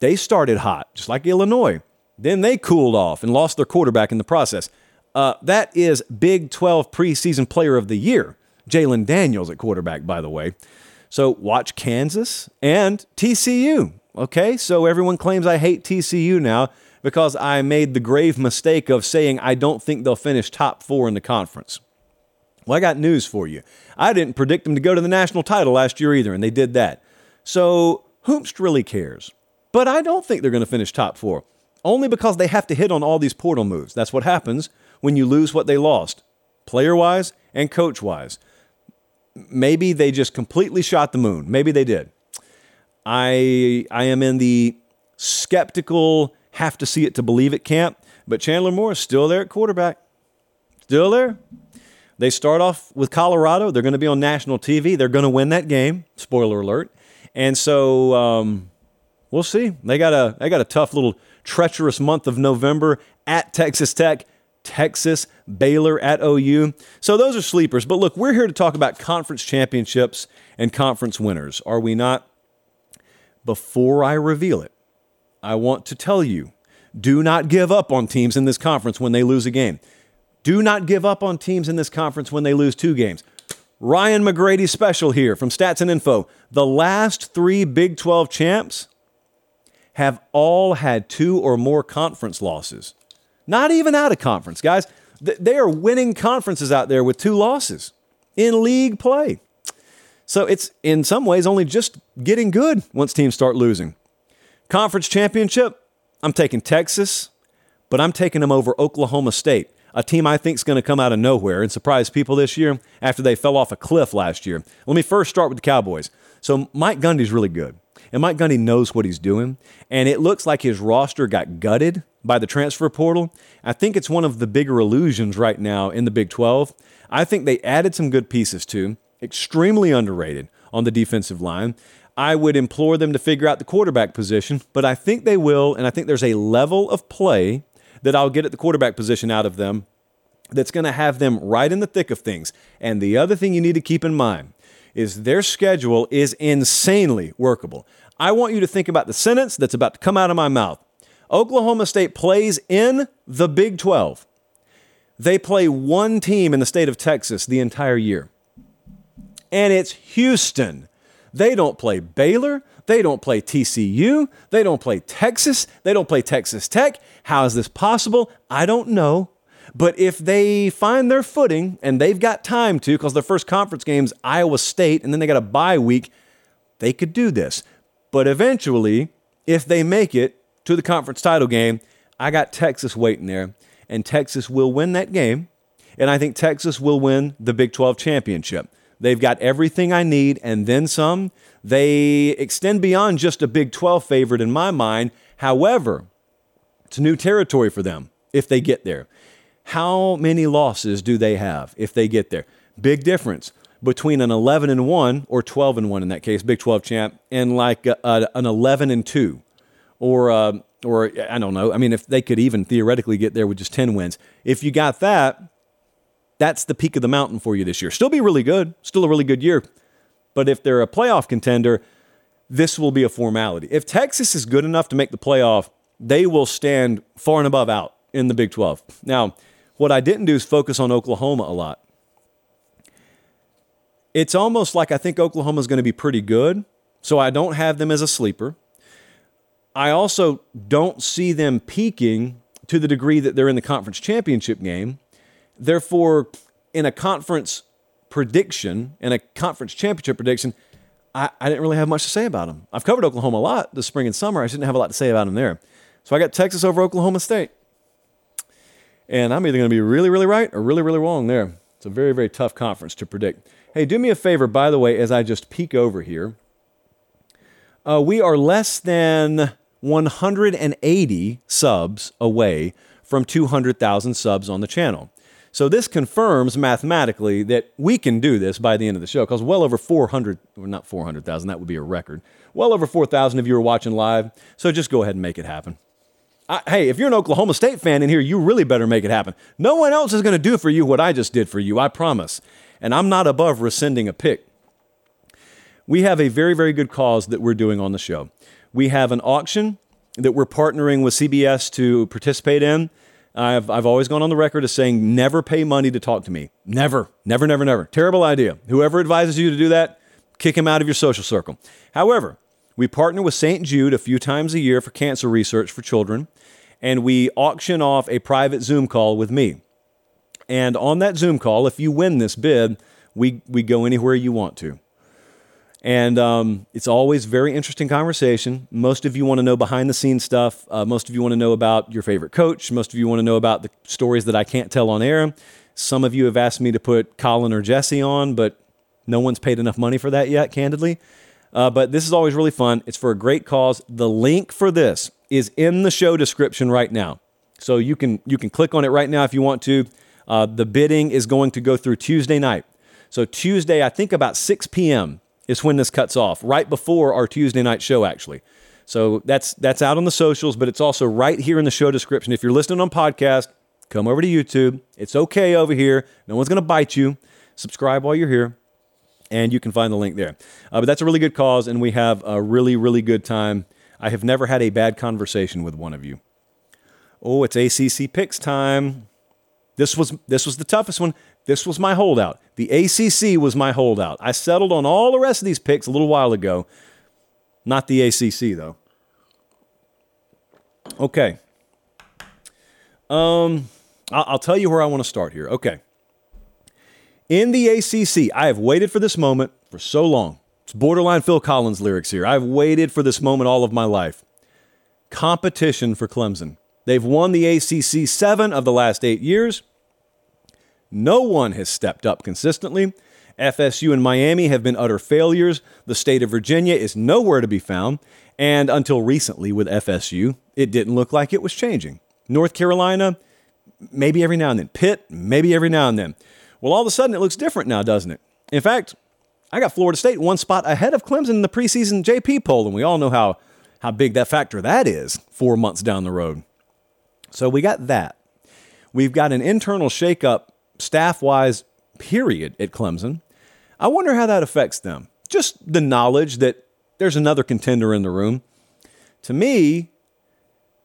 They started hot, just like Illinois. Then they cooled off and lost their quarterback in the process. That is Big 12 preseason player of the year, Jalen Daniels at quarterback, by the way. So watch Kansas and TCU, okay? So everyone claims I hate TCU now because I made the grave mistake of saying I don't think they'll finish top 4 in the conference. Well, I got news for you. I didn't predict them to go to the national title last year either, and they did that. So Hoopst really cares. But I don't think they're going to finish top 4, only because they have to hit on all these portal moves. That's what happens when you lose what they lost, player-wise and coach-wise. Maybe they just completely shot the moon. Maybe they did. I am in the skeptical, have to see it to believe it camp, but Chandler Moore is still there at quarterback. Still there. They start off with Colorado. They're going to be on national TV. They're going to win that game. Spoiler alert. And so we'll see. They got a tough little treacherous month of November at Texas Tech. Texas, Baylor at OU. So those are sleepers. But look, we're here to talk about conference championships and conference winners. Are we not? Before I reveal it, I want to tell you, do not give up on teams in this conference when they lose a game. Do not give up on teams in this conference when they lose 2 games. Ryan McGrady special here from Stats and Info. The last three Big 12 champs have all had two or more conference losses. Not even out of conference, guys. They are winning conferences out there with two losses in league play. So it's, in some ways, only just getting good once teams start losing. Conference championship, I'm taking Texas, but I'm taking them over Oklahoma State, a team I think is going to come out of nowhere and surprise people this year after they fell off a cliff last year. Let me first start with the Cowboys. So Mike Gundy's really good, and Mike Gundy knows what he's doing, and it looks like his roster got gutted by the transfer portal. I think it's one of the bigger illusions right now in the Big 12. I think they added some good pieces too, extremely underrated on the defensive line. I would implore them to figure out the quarterback position, but I think they will, and I think there's a level of play that I'll get at the quarterback position out of them that's going to have them right in the thick of things. And the other thing you need to keep in mind is their schedule is insanely workable. I want you to think about the sentence that's about to come out of my mouth. Oklahoma State plays in the Big 12. They play one team in the state of Texas the entire year, and it's Houston. They don't play Baylor. They don't play TCU. They don't play Texas. They don't play Texas Tech. How is this possible? I don't know. But if they find their footing, and they've got time to, because their first conference game's Iowa State, and then they got a bye week, they could do this. But eventually, if they make it to the conference title game, I got Texas waiting there, and Texas will win that game, and I think Texas will win the Big 12 championship. They've got everything I need, and then some. They extend beyond just a Big 12 favorite in my mind. However, it's new territory for them if they get there. How many losses do they have if they get there? Big difference between an 11-1 or 12-1 in that case, Big 12 champ, and like an 11-2 or I don't know. I mean, if they could even theoretically get there with just 10 wins. If you got that, that's the peak of the mountain for you this year. Still be really good. Still a really good year. But if they're a playoff contender, this will be a formality. If Texas is good enough to make the playoff, they will stand far and above out in the Big 12. Now, what I didn't do is focus on Oklahoma a lot. It's almost like I think Oklahoma's going to be pretty good, so I don't have them as a sleeper. I also don't see them peaking to the degree that they're in the conference championship game. Therefore, in a conference prediction, in a conference championship prediction, I didn't really have much to say about them. I've covered Oklahoma a lot this spring and summer. I shouldn't have a lot to say about them there. So I got Texas over Oklahoma State. And I'm either going to be really, really right or really, really wrong there. It's a very, very tough conference to predict. Hey, do me a favor, by the way, as I just peek over here. We are less than 180 subs away from 200,000 subs on the channel. So this confirms mathematically that we can do this by the end of the show, because well over 400, well not 400,000, that would be a record. Well over 4,000 of you are watching live, so just go ahead and make it happen. Hey, if you're an Oklahoma State fan in here, you really better make it happen. No one else is going to do for you what I just did for you, I promise. And I'm not above rescinding a pick. We have a very, very good cause that we're doing on the show. We have an auction that we're partnering with CBS to participate in. I've always gone on the record as saying never pay money to talk to me. Never, never, never, never. Terrible idea. Whoever advises you to do that, kick him out of your social circle. However, we partner with St. Jude a few times a year for cancer research for children, and we auction off a private Zoom call with me. And on that Zoom call, if you win this bid, we go anywhere you want to. And it's always very interesting conversation. Most of you want to know behind-the-scenes stuff. Most of you want to know about your favorite coach. Most of you want to know about the stories that I can't tell on air. Some of you have asked me to put Colin or Jesse on, but no one's paid enough money for that yet, candidly. But this is always really fun. It's for a great cause. The link for this is in the show description right now. So you can click on it right now if you want to. The bidding is going to go through Tuesday night. So Tuesday, I think about 6 p.m., is when this cuts off, right before our Tuesday night show, actually. So that's out on the socials, but it's also right here in the show description. If you're listening on podcast, come over to YouTube. It's okay over here. No one's going to bite you. Subscribe while you're here, and you can find the link there. But that's a really good cause, and we have a really, really good time. I have never had a bad conversation with one of you. Oh, it's ACC picks time. This was the toughest one. This was my holdout. The ACC was my holdout. I settled on all the rest of these picks a little while ago. Not the ACC, though. Okay. I'll tell you where I want to start here. Okay. In the ACC, I have waited for this moment for so long. It's borderline Phil Collins lyrics here. I've waited for this moment all of my life. Competition for Clemson. They've won the ACC 7 of the last 8 years. No one has stepped up consistently. FSU and Miami have been utter failures. The state of Virginia is nowhere to be found. And until recently with FSU, it didn't look like it was changing. North Carolina, maybe every now and then. Pitt, maybe every now and then. Well, all of a sudden, it looks different now, doesn't it? In fact, I got Florida State one spot ahead of Clemson in the preseason JP poll, and we all know how big that factor that is 4 months down the road. So we got that. We've got an internal shakeup staff-wise period at Clemson. I wonder how that affects them. Just the knowledge that there's another contender in the room. To me,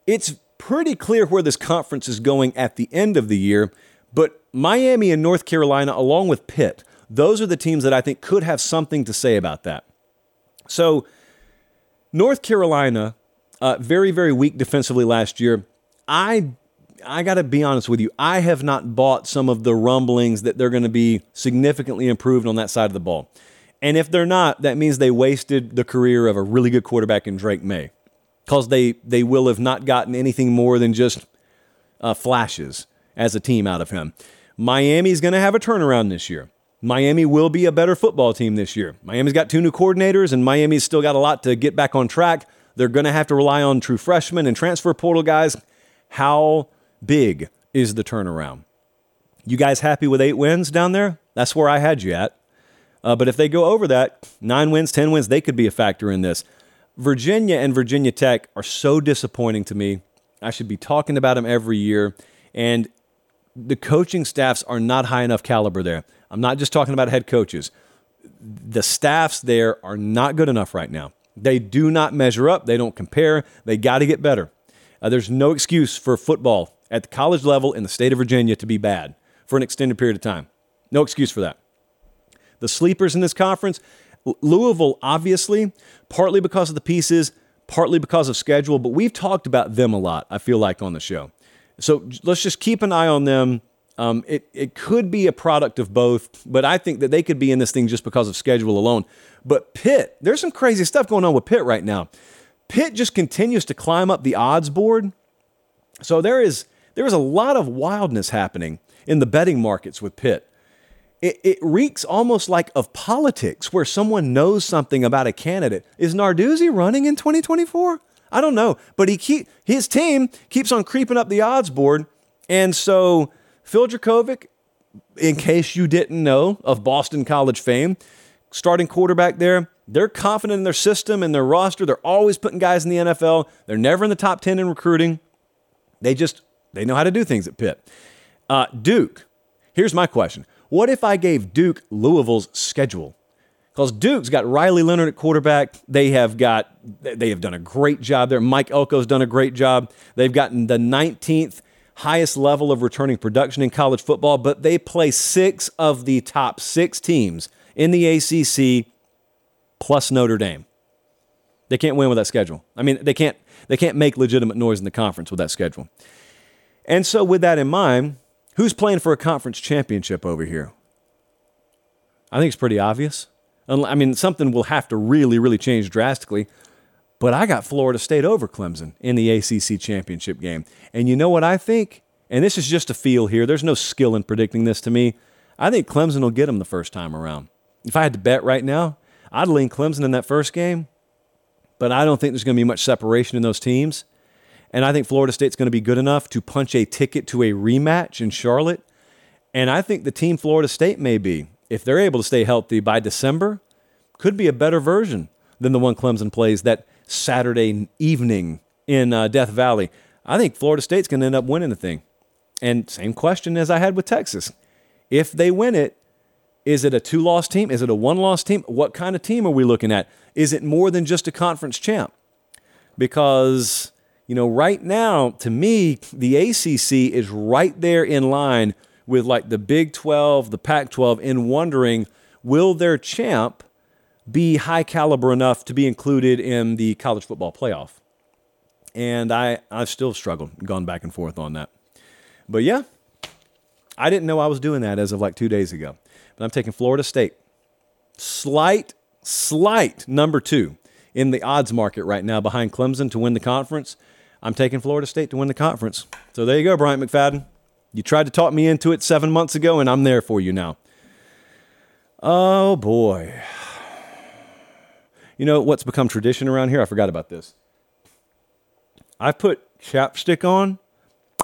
it's pretty clear where this conference is going at the end of the year, but Miami and North Carolina, along with Pitt, those are the teams that I think could have something to say about that. So North Carolina, very, very weak defensively last year. I got to be honest with you. I have not bought some of the rumblings that they're going to be significantly improved on that side of the ball. And if they're not, that means they wasted the career of a really good quarterback in Drake May, because they will have not gotten anything more than just flashes as a team out of him. Miami's going to have a turnaround this year. Miami will be a better football team this year. Miami's got two new coordinators, and Miami's still got a lot to get back on track. They're going to have to rely on true freshmen and transfer portal guys. How big is the turnaround? You guys happy with 8 wins down there? That's where I had you at. But if they go over that, 9 wins, 10 wins, they could be a factor in this. Virginia and Virginia Tech are so disappointing to me. I should be talking about them every year. And the coaching staffs are not high enough caliber there. I'm not just talking about head coaches. The staffs there are not good enough right now. They do not measure up. They don't compare. They got to get better. There's no excuse for football at the college level in the state of Virginia to be bad for an extended period of time. No excuse for that. The sleepers in this conference, Louisville, obviously, partly because of the pieces, partly because of schedule, but we've talked about them a lot, I feel like, on the show. So let's just keep an eye on them. It could be a product of both, but I think that they could be in this thing just because of schedule alone. But Pitt, there's some crazy stuff going on with Pitt right now. Pitt just continues to climb up the odds board. So there is a lot of wildness happening in the betting markets with Pitt. It reeks almost like of politics, where someone knows something about a candidate. Is Narduzzi running in 2024? I don't know, but his team keeps on creeping up the odds board. And so Phil Dracovic, in case you didn't know, of Boston College fame, starting quarterback there. They're confident in their system and their roster. They're always putting guys in the NFL. They're never in the top 10 in recruiting. They know how to do things at Pitt. Duke, here's my question. What if I gave Duke Louisville's schedule? Because Duke's got Riley Leonard at quarterback. They have done a great job there. Mike Elko's done a great job. They've gotten the 19th highest level of returning production in college football, but they play 6 of the top 6 teams in the ACC, plus Notre Dame. They can't win with that schedule. I mean, they can't make legitimate noise in the conference with that schedule. And so with that in mind, who's playing for a conference championship over here? I think it's pretty obvious. I mean, something will have to really, really change drastically. But I got Florida State over Clemson in the ACC championship game. And you know what I think? And this is just a feel here. There's no skill in predicting this to me. I think Clemson will get them the first time around. If I had to bet right now, I'd lean Clemson in that first game, but I don't think there's going to be much separation in those teams. And I think Florida State's going to be good enough to punch a ticket to a rematch in Charlotte. And I think the team Florida State may be, if they're able to stay healthy by December, could be a better version than the one Clemson plays that Saturday evening in Death Valley. I think Florida State's going to end up winning the thing. And same question as I had with Texas. If they win it, is it a 2-loss team? Is it a 1-loss team? What kind of team are we looking at? Is it more than just a conference champ? Because, you know, right now, to me, the ACC is right there in line with like the Big 12, the Pac-12, and wondering, will their champ be high caliber enough to be included in the college football playoff? And I've still struggled, gone back and forth on that. But yeah, I didn't know I was doing that as of like 2 days ago. But I'm taking Florida State. Slight number 2 in the odds market right now behind Clemson to win the conference. I'm taking Florida State to win the conference. So there you go, Bryant McFadden. You tried to talk me into it 7 months ago, and I'm there for you now. Oh, boy. You know what's become tradition around here? I forgot about this. I've put chapstick on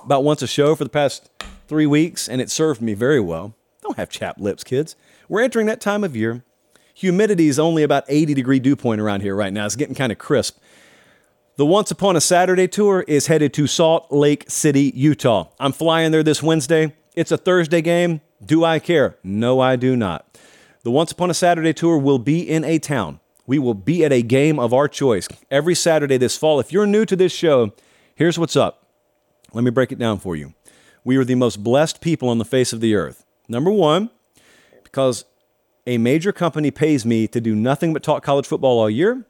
about once a show for the past 3 weeks, and it served me very well. Don't have chapped lips, kids. We're entering that time of year. Humidity is only about 80-degree dew point around here right now. It's getting kind of crisp. The Once Upon a Saturday tour is headed to Salt Lake City, Utah. I'm flying there this Wednesday. It's a Thursday game. Do I care? No, I do not. The Once Upon a Saturday tour will be in a town. We will be at a game of our choice every Saturday this fall. If you're new to this show, here's what's up. Let me break it down for you. We are the most blessed people on the face of the earth. Number 1, because a major company pays me to do nothing but talk college football all year,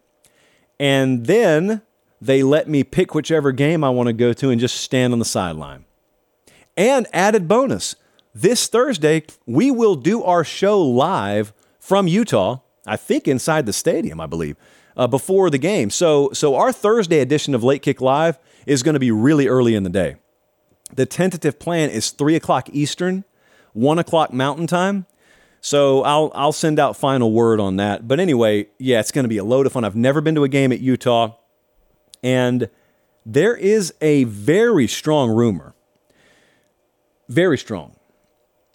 and then they let me pick whichever game I want to go to and just stand on the sideline. And added bonus, this Thursday, we will do our show live from Utah, I think inside the stadium, I believe, before the game. So our Thursday edition of Late Kick Live is going to be really early in the day. The tentative plan is 3 o'clock Eastern, 1 o'clock Mountain Time. So I'll send out final word on that. But anyway, yeah, it's going to be a load of fun. I've never been to a game at Utah. And there is a very strong rumor, very strong,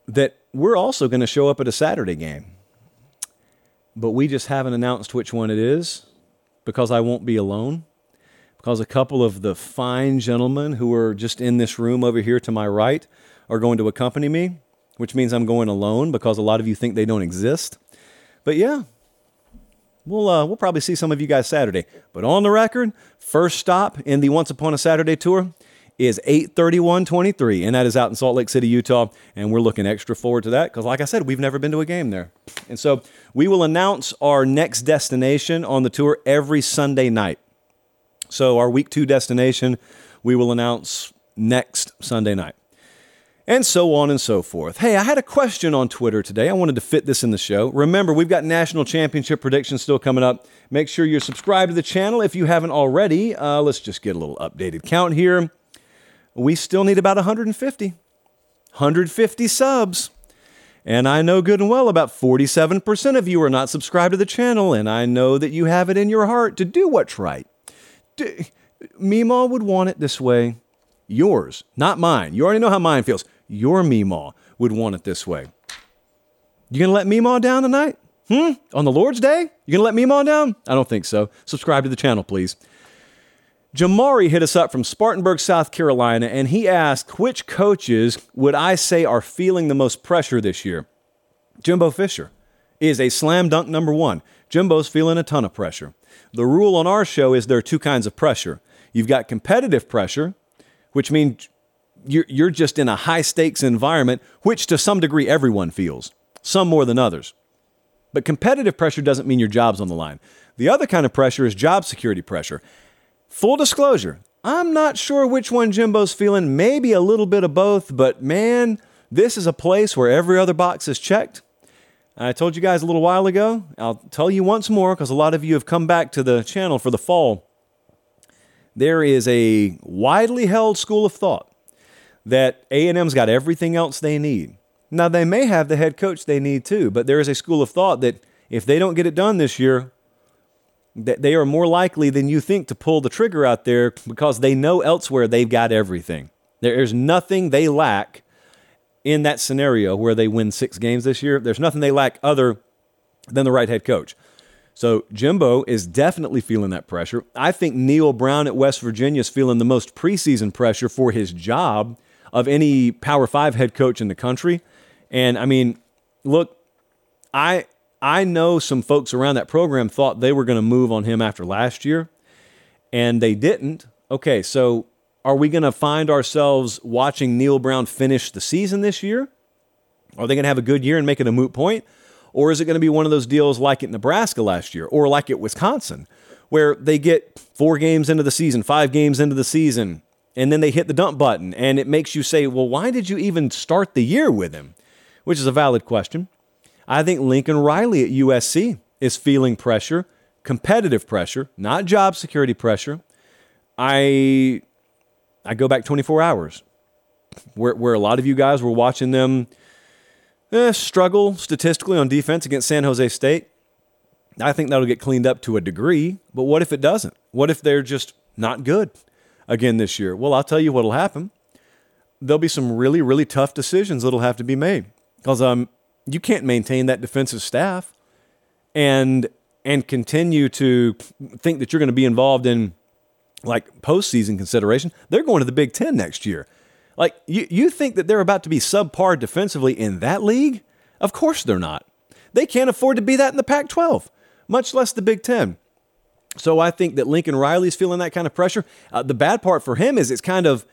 that we're also going to show up at a Saturday game. But we just haven't announced which one it is, because I won't be alone, because a couple of the fine gentlemen who are just in this room over here to my right are going to accompany me, which means I'm going alone, because a lot of you think they don't exist. But yeah, we'll probably see some of you guys Saturday. But on the record, first stop in the Once Upon a Saturday tour is 8/31/23, and that is out in Salt Lake City, Utah, and we're looking extra forward to that because, like I said, we've never been to a game there. And so we will announce our next destination on the tour every Sunday night. So our week 2 destination, we will announce next Sunday night. And so on and so forth. Hey, I had a question on Twitter today. I wanted to fit this in the show. Remember, we've got national championship predictions still coming up. Make sure you're subscribed to the channel if you haven't already. Let's just get a little updated count here. We still need about 150 subs. And I know good and well about 47% of you are not subscribed to the channel, and I know that you have it in your heart to do what's right. Meemaw would want it this way. Yours, not mine. You already know how mine feels. Your Meemaw would want it this way. You gonna let Meemaw down tonight? On the Lord's Day? You gonna let Meemaw down? I don't think so. Subscribe to the channel, please. Jamari hit us up from Spartanburg, South Carolina, and he asked, which coaches would I say are feeling the most pressure this year? Jimbo Fisher is a slam dunk number 1. Jimbo's feeling a ton of pressure. The rule on our show is there are two kinds of pressure. You've got competitive pressure, which means you're just in a high-stakes environment, which to some degree everyone feels, some more than others. But competitive pressure doesn't mean your job's on the line. The other kind of pressure is job security pressure. Full disclosure, I'm not sure which one Jimbo's feeling, maybe a little bit of both, but man, this is a place where every other box is checked. I told you guys a little while ago, I'll tell you once more, because a lot of you have come back to the channel for the fall. There is a widely held school of thought that A&M's got everything else they need. Now, they may have the head coach they need too, but there is a school of thought that if they don't get it done this year, that they are more likely than you think to pull the trigger out there, because they know elsewhere they've got everything. There's nothing they lack in that scenario where they win 6 games this year. There's nothing they lack other than the right head coach. So Jimbo is definitely feeling that pressure. I think Neil Brown at West Virginia is feeling the most preseason pressure for his job of any Power 5 head coach in the country. And, I mean, look, I know some folks around that program thought they were going to move on him after last year, and they didn't. Okay, so are we going to find ourselves watching Neil Brown finish the season this year? Are they going to have a good year and make it a moot point? Or is it going to be one of those deals like at Nebraska last year or like at Wisconsin, where they get 4 games into the season, 5 games into the season, and then they hit the dump button, and it makes you say, well, why did you even start the year with him? Which is a valid question. I think Lincoln Riley at USC is feeling pressure, competitive pressure, not job security pressure. I go back 24 hours, where a lot of you guys were watching them struggle statistically on defense against San Jose State. I think that'll get cleaned up to a degree, but what if it doesn't? What if they're just not good again this year? Well, I'll tell you what'll happen. There'll be some really, really tough decisions that'll have to be made, because you can't maintain that defensive staff and continue to think that you're going to be involved in like postseason consideration. They're going to the Big Ten next year. Like, you think that they're about to be subpar defensively in that league? Of course they're not. They can't afford to be that in the Pac-12, much less the Big Ten. So I think that Lincoln Riley's feeling that kind of pressure. The bad part for him is it's kind of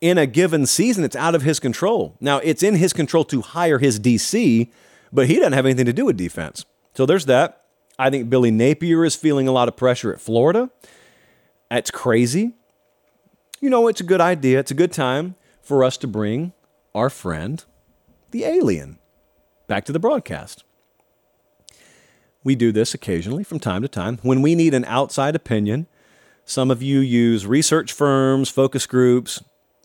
in a given season, it's out of his control. Now, it's in his control to hire his DC, but he doesn't have anything to do with defense. So there's that. I think Billy Napier is feeling a lot of pressure at Florida. That's crazy. You know, it's a good idea. It's a good time for us to bring our friend, the alien, back to the broadcast. We do this occasionally from time to time. When we need an outside opinion, some of you use research firms, focus groups.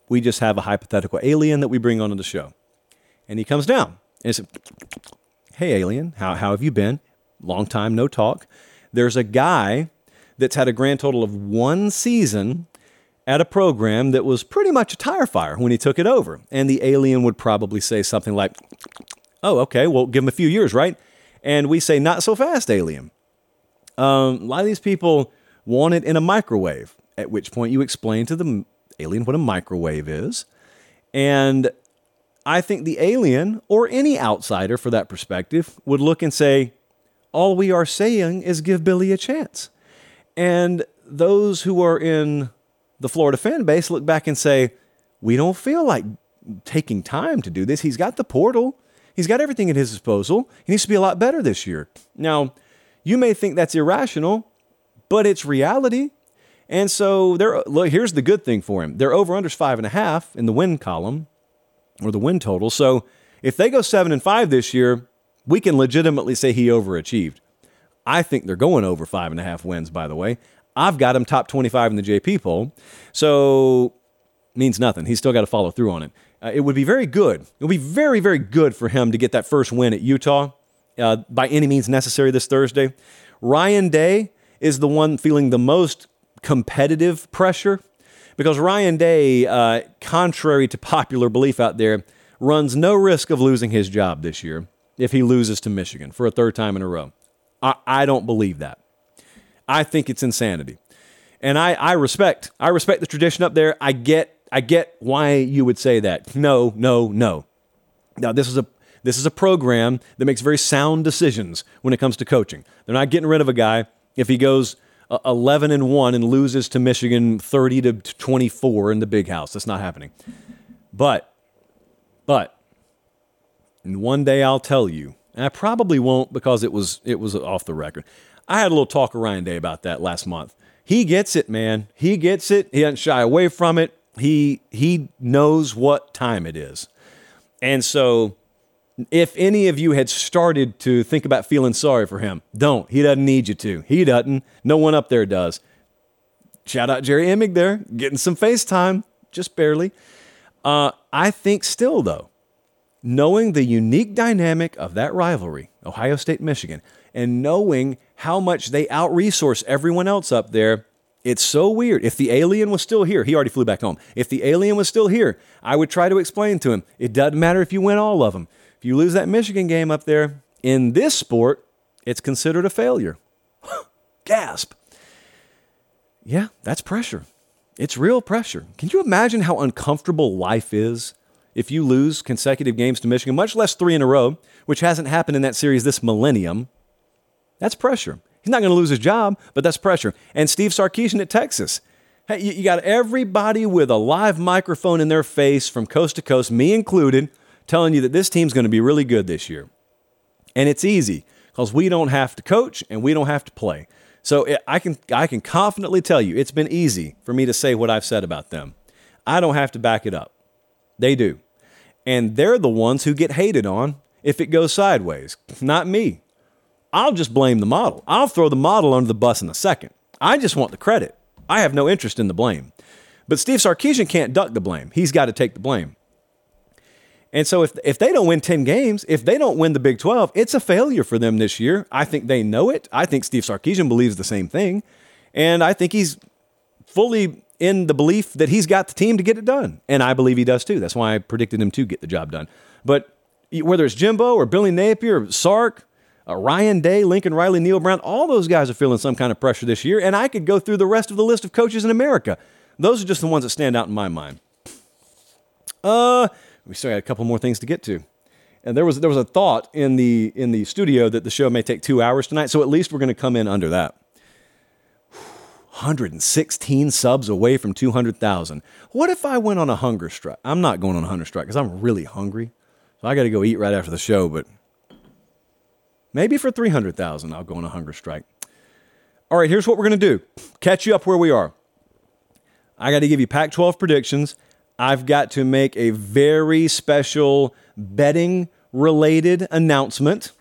We just have a hypothetical alien that we bring onto the show. And he comes down and says, hey, alien, how have you been? Long time, no talk. There's a guy that's had a grand total of 1 season at a program that was pretty much a tire fire when he took it over. And the alien would probably say something like, oh, okay, well, give him a few years, right? And we say, not so fast, alien. A lot of these people want it in a microwave, at which point you explain to the alien what a microwave is. And I think the alien, or any outsider for that perspective, would look and say, all we are saying is give Billy a chance. And those who are in the Florida fan base look back and say, we don't feel like taking time to do this. He's got the portal. He's got everything at his disposal. He needs to be a lot better this year. Now, you may think that's irrational, but it's reality. And so look, here's the good thing for him. Their over-under's 5.5 in the win column, or the win total. So if they go 7-5 this year, we can legitimately say he overachieved. I think they're going over 5.5 wins, by the way. I've got him top 25 in the JP poll. So means nothing. He's still got to follow through on it. It would be very good. It would be very, very good for him to get that first win at Utah by any means necessary this Thursday. Ryan Day is the one feeling the most competitive pressure, because Ryan Day, contrary to popular belief out there, runs no risk of losing his job this year if he loses to Michigan for a 3rd time in a row. I don't believe that. I think it's insanity. And I respect the tradition up there. I get why you would say that. No. Now, this is a program that makes very sound decisions when it comes to coaching. They're not getting rid of a guy if he goes 11-1 and loses to Michigan 30-24 in the Big House. That's not happening. But and one day I'll tell you, and I probably won't because it was off the record. I had a little talk with Ryan Day about that last month. He gets it, man. He gets it. He doesn't shy away from it. He knows what time it is. And so if any of you had started to think about feeling sorry for him, don't. He doesn't need you to. He doesn't. No one up there does. Shout out Jerry Emig there, getting some FaceTime, just barely. I think still, though, knowing the unique dynamic of that rivalry, Ohio State, Michigan, and knowing how much they out-resource everyone else up there, it's so weird. If the alien was still here, he already flew back home. If the alien was still here, I would try to explain to him, it doesn't matter if you win all of them. If you lose that Michigan game up there, in this sport, it's considered a failure. Gasp. Yeah, that's pressure. It's real pressure. Can you imagine how uncomfortable life is if you lose consecutive games to Michigan, much less 3 in a row, which hasn't happened in that series this millennium? That's pressure. He's not going to lose his job, but that's pressure. And Steve Sarkisian at Texas. Hey, you got everybody with a live microphone in their face from coast to coast, me included, telling you that this team's going to be really good this year. And it's easy because we don't have to coach and we don't have to play. So I can confidently tell you it's been easy for me to say what I've said about them. I don't have to back it up. They do. And they're the ones who get hated on if it goes sideways, not me. I'll just blame the model. I'll throw the model under the bus in a second. I just want the credit. I have no interest in the blame. But Steve Sarkisian can't duck the blame. He's got to take the blame. And so if they don't win 10 games, if they don't win the Big 12, it's a failure for them this year. I think they know it. I think Steve Sarkisian believes the same thing. And I think he's fully in the belief that he's got the team to get it done. And I believe he does too. That's why I predicted him to get the job done. But whether it's Jimbo or Billy Napier or Sark, Ryan Day, Lincoln Riley, Neil Brown, all those guys are feeling some kind of pressure this year. And I could go through the rest of the list of coaches in America. Those are just the ones that stand out in my mind. We still got a couple more things to get to. And there was a thought in the studio that the show may take 2 hours tonight. So at least we're going to come in under that. 116 subs away from 200,000. What if I went on a hunger strike? I'm not going on a hunger strike because I'm really hungry. So I got to go eat right after the show, but maybe for 300,000, I'll go on a hunger strike. All right, here's what we're going to do. Catch you up where we are. I got to give you Pac-12 predictions. I've got to make a very special betting-related announcement.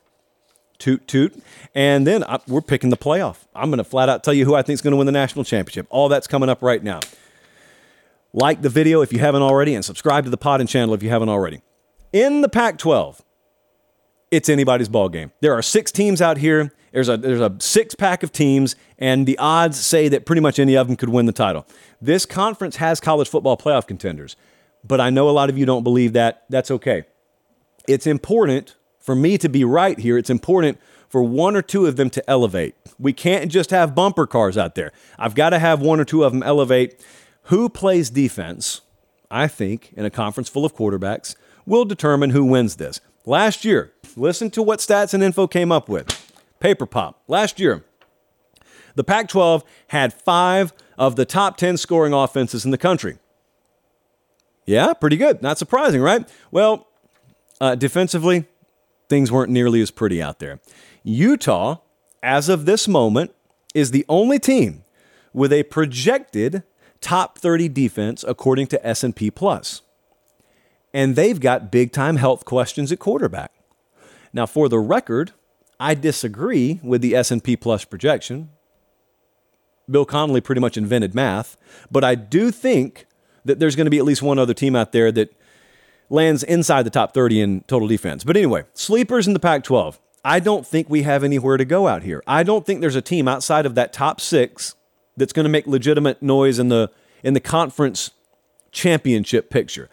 Toot, toot. And then we're picking the playoff. I'm going to flat out tell you who I think is going to win the national championship. All that's coming up right now. Like the video if you haven't already, and subscribe to the pod and channel if you haven't already. In the Pac-12, it's anybody's ball game. There are 6 teams out here. There's a 6-pack of teams, and the odds say that pretty much any of them could win the title. This conference has college football playoff contenders, but I know a lot of you don't believe that. That's okay. It's important for me to be right here. It's important for one or two of them to elevate. We can't just have bumper cars out there. I've got to have one or two of them elevate. Who plays defense, I think, in a conference full of quarterbacks, will determine who wins this. Last year, listen to what stats and info came up with. Paper pop. Last year, the Pac-12 had 5 of the top 10 scoring offenses in the country. Yeah, pretty good. Not surprising, right? Well, defensively, things weren't nearly as pretty out there. Utah, as of this moment, is the only team with a projected top 30 defense according to S&P+. And they've got big-time health questions at quarterback. Now, for the record, I disagree with the S&P+ projection. Bill Connolly pretty much invented math, but I do think that there's going to be at least one other team out there that lands inside the top 30 in total defense. But anyway, sleepers in the Pac-12. I don't think we have anywhere to go out here. I don't think there's a team outside of that top 6 that's going to make legitimate noise in the conference championship picture.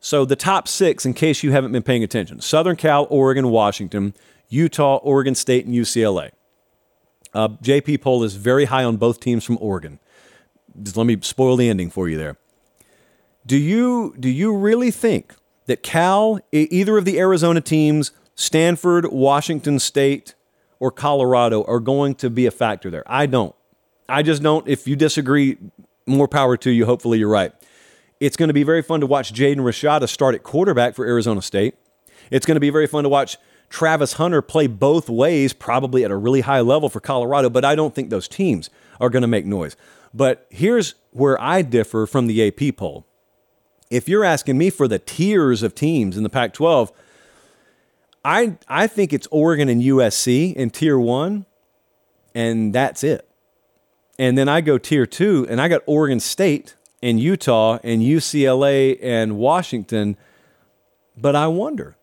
So the top 6, in case you haven't been paying attention, Southern Cal, Oregon, Washington, Utah, Oregon State, and UCLA. JP poll is very high on both teams from Oregon. Just let me spoil the ending for you there. Do you really think that Cal, either of the Arizona teams, Stanford, Washington State, or Colorado are going to be a factor there? I don't. I just don't. If you disagree, more power to you. Hopefully you're right. It's going to be very fun to watch Jaden Rashada start at quarterback for Arizona State. It's going to be very fun to watch Travis Hunter play both ways, probably at a really high level for Colorado, but I don't think those teams are going to make noise. But here's where I differ from the AP poll. If you're asking me for the tiers of teams in the Pac-12, I think it's Oregon and USC in tier 1, and that's it. And then I go tier 2, and I got Oregon State and Utah and UCLA and Washington, but I wonder,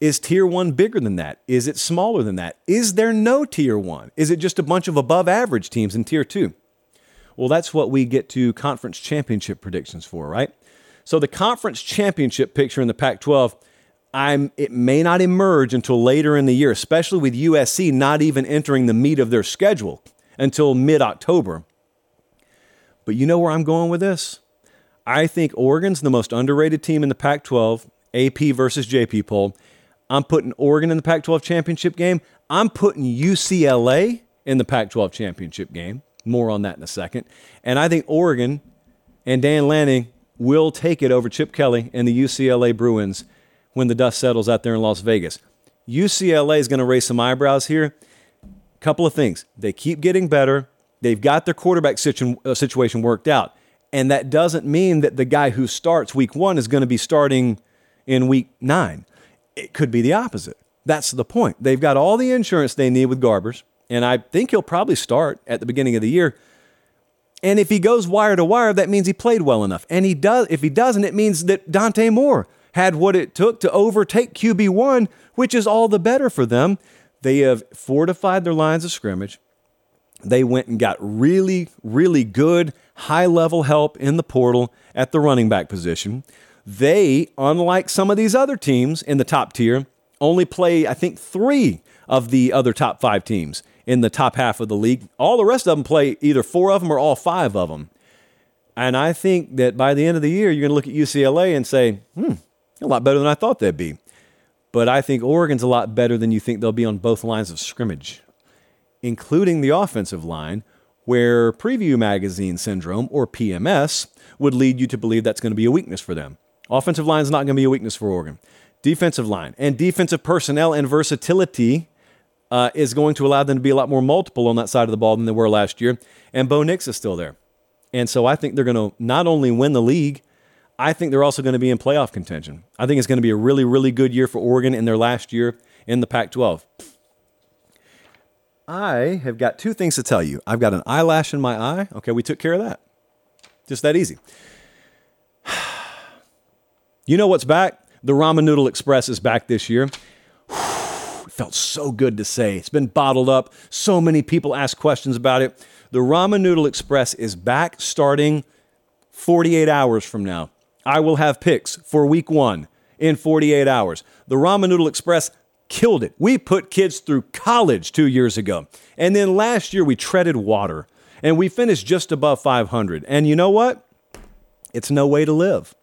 is tier 1 bigger than that? Is it smaller than that? Is there no tier 1? Is it just a bunch of above-average teams in tier 2? Well, that's what we get to conference championship predictions for, right? So the conference championship picture in the Pac-12, it may not emerge until later in the year, especially with USC not even entering the meat of their schedule until mid-October. But you know where I'm going with this? I think Oregon's the most underrated team in the Pac-12, AP versus JP poll. I'm putting Oregon in the Pac-12 championship game. I'm putting UCLA in the Pac-12 championship game. More on that in a second. And I think Oregon and Dan Lanning will take it over Chip Kelly and the UCLA Bruins when the dust settles out there in Las Vegas. UCLA is going to raise some eyebrows here. Couple of things. They keep getting better. They've got their quarterback situation worked out. And that doesn't mean that the guy who starts week one is going to be starting in week 9. It could be the opposite. That's the point. They've got all the insurance they need with Garbers. And I think he'll probably start at the beginning of the year. And if he goes wire to wire, that means he played well enough. And he does. If he doesn't, it means that Dante Moore had what it took to overtake QB1, which is all the better for them. They have fortified their lines of scrimmage. They went and got really, really good high-level help in the portal at the running back position. They, unlike some of these other teams in the top tier, only play, I think, 3 of the other top 5 teams in the top half of the league. All the rest of them play either 4 of them or all 5 of them. And I think that by the end of the year, you're going to look at UCLA and say, a lot better than I thought they'd be. But I think Oregon's a lot better than you think they'll be on both lines of scrimmage, including the offensive line, where preview magazine syndrome, or PMS, would lead you to believe that's going to be a weakness for them. Offensive line is not going to be a weakness for Oregon. Defensive line and defensive personnel and versatility is going to allow them to be a lot more multiple on that side of the ball than they were last year. And Bo Nix is still there. And so I think they're going to not only win the league, I think they're also going to be in playoff contention. I think it's going to be a really, really good year for Oregon in their last year in the Pac-12. I have got 2 things to tell you. I've got an eyelash in my eye. Okay, we took care of that. Just that easy. You know what's back? The Ramen Noodle Express is back this year. It felt so good to say. It's been bottled up. So many people ask questions about it. The Ramen Noodle Express is back starting 48 hours from now. I will have picks for week 1 in 48 hours. The Ramen Noodle Express killed it. We put kids through college 2 years ago. And then last year we treaded water. And we finished just above 500. And you know what? It's no way to live.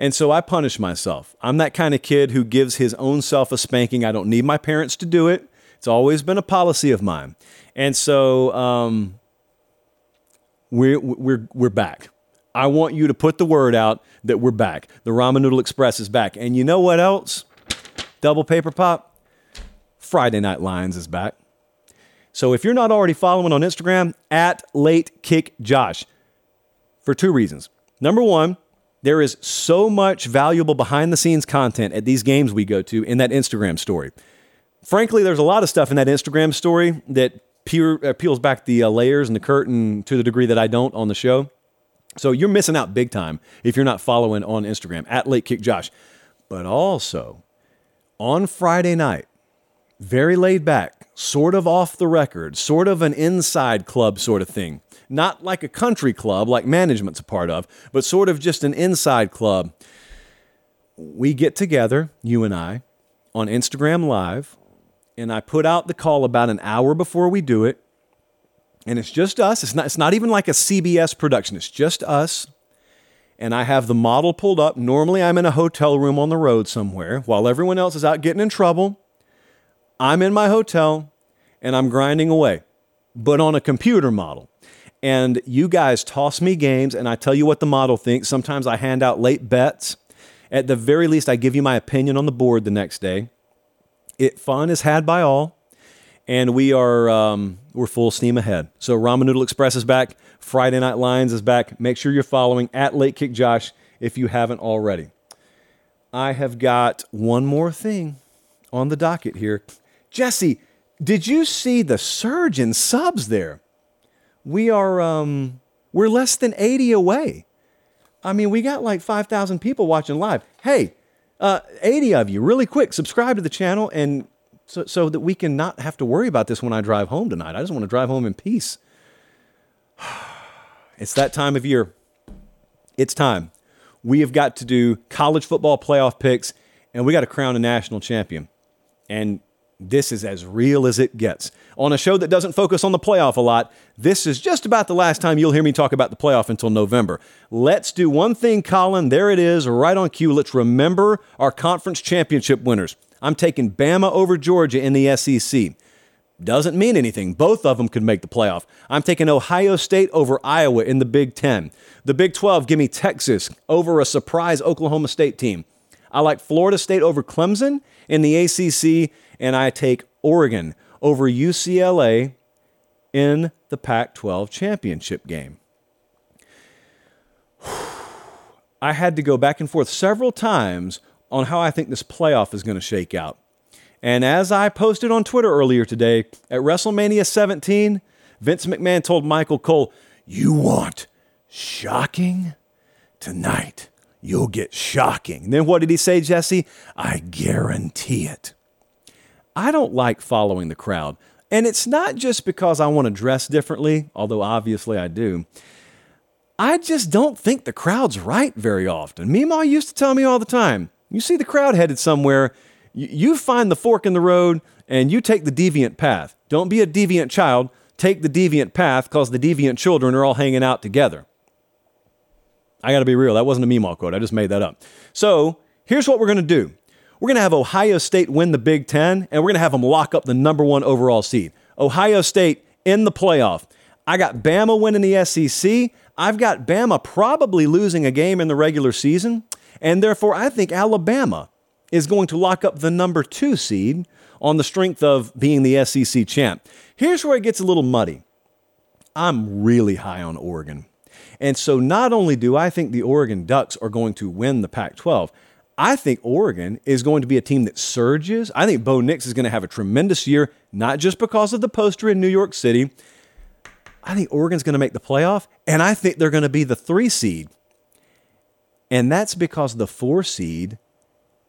And so I punish myself. I'm that kind of kid who gives his own self a spanking. I don't need my parents to do it. It's always been a policy of mine. And so we're back. I want you to put the word out that we're back. The Ramen Noodle Express is back. And you know what else? Double paper pop. Friday Night Lions is back. So if you're not already following on Instagram, @LateKickJosh, for 2 reasons. Number 1, there is so much valuable behind-the-scenes content at these games we go to in that Instagram story. Frankly, there's a lot of stuff in that Instagram story that peels back the layers and the curtain to the degree that I don't on the show. So you're missing out big time if you're not following on Instagram, @LateKickJosh. But also, on Friday night, very laid back, sort of off the record, sort of an inside club sort of thing. Not like a country club like management's a part of, but sort of just an inside club. We get together, you and I, on Instagram Live, and I put out the call about an hour before we do it. And it's just us. It's not even like a CBS production. It's just us. And I have the model pulled up. Normally, I'm in a hotel room on the road somewhere while everyone else is out getting in trouble. I'm in my hotel, and I'm grinding away, but on a computer model. And you guys toss me games, and I tell you what the model thinks. Sometimes I hand out late bets. At the very least, I give you my opinion on the board the next day. Fun is had by all. And we are we're full steam ahead. So Ramen Noodle Express is back. Friday Night Lions is back. Make sure you're following @LateKickJosh if you haven't already. I have got one more thing on the docket here. Jesse, did you see the surge in subs there? We are we're less than 80 away. I mean, we got like 5,000 people watching live. Hey, 80 of you, really quick, subscribe to the channel and... So that we can not have to worry about this when I drive home tonight. I just want to drive home in peace. It's that time of year. It's time. We have got to do college football playoff picks, and we got to crown a national champion. And this is as real as it gets. On a show that doesn't focus on the playoff a lot, this is just about the last time you'll hear me talk about the playoff until November. Let's do one thing, Colin. There it is, right on cue. Let's remember our conference championship winners. I'm taking Bama over Georgia in the SEC. Doesn't mean anything. Both of them could make the playoff. I'm taking Ohio State over Iowa in the Big Ten. The Big 12, give me Texas over a surprise Oklahoma State team. I like Florida State over Clemson in the ACC, and I take Oregon over UCLA in the Pac-12 championship game. I had to go back and forth several times on how I think this playoff is going to shake out. And as I posted on Twitter earlier today, at WrestleMania 17, Vince McMahon told Michael Cole, "You want shocking? Tonight, you'll get shocking." And then what did he say, Jesse? "I guarantee it." I don't like following the crowd. And it's not just because I want to dress differently, although obviously I do. I just don't think the crowd's right very often. Meemaw used to tell me all the time, you see the crowd headed somewhere, you find the fork in the road and you take the deviant path. Don't be a deviant child. Take the deviant path because the deviant children are all hanging out together. I got to be real. That wasn't a Meemaw quote. I just made that up. So here's what we're going to do. We're going to have Ohio State win the Big Ten, and we're going to have them lock up the #1 overall seed. Ohio State in the playoff. I got Bama winning the SEC. I've got Bama probably losing a game in the regular season, and therefore I think Alabama is going to lock up the #2 seed on the strength of being the SEC champ. Here's where it gets a little muddy. I'm really high on Oregon. And so not only do I think the Oregon Ducks are going to win the Pac-12, I think Oregon is going to be a team that surges. I think Bo Nix is going to have a tremendous year, not just because of the poster in New York City. I think Oregon's going to make the playoff, and I think they're going to be the 3 seed. And that's because the 4 seed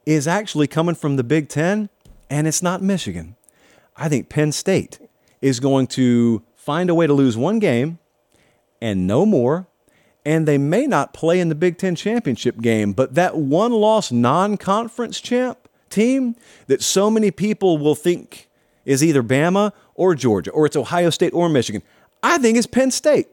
is actually coming from the Big Ten, and it's not Michigan. I think Penn State is going to find a way to lose one game and no more. And they may not play in the Big Ten championship game, but that one-loss non-conference champ team that so many people will think is either Bama or Georgia, or it's Ohio State or Michigan, I think it's Penn State.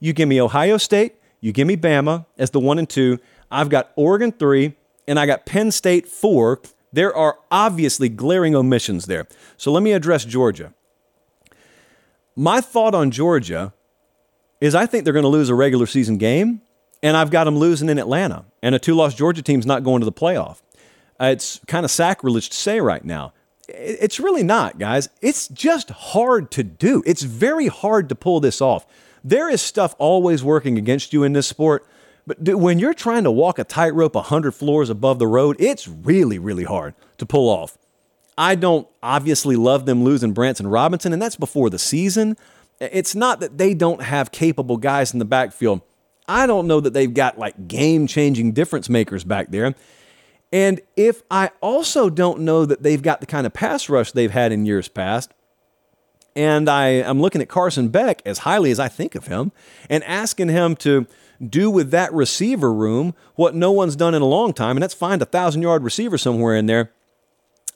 You give me Ohio State, you give me Bama as the 1 and 2. I've got Oregon 3, and I got Penn State 4. There are obviously glaring omissions there. So let me address Georgia. My thought on Georgia is I think they're going to lose a regular season game, and I've got them losing in Atlanta, and a 2-loss Georgia team's not going to the playoff. It's kind of sacrilege to say right now. It's really not, guys. It's just hard to do. It's very hard to pull this off. There is stuff always working against you in this sport, but when you're trying to walk a tightrope 100 floors above the road, it's really, really hard to pull off. I don't obviously love them losing Branson Robinson, and that's before the season. It's not that they don't have capable guys in the backfield. I don't know that they've got like game-changing difference makers back there. And if I also don't know that they've got the kind of pass rush they've had in years past, and I'm looking at Carson Beck as highly as I think of him and asking him to do with that receiver room what no one's done in a long time, and that's find a 1,000-yard receiver somewhere in there,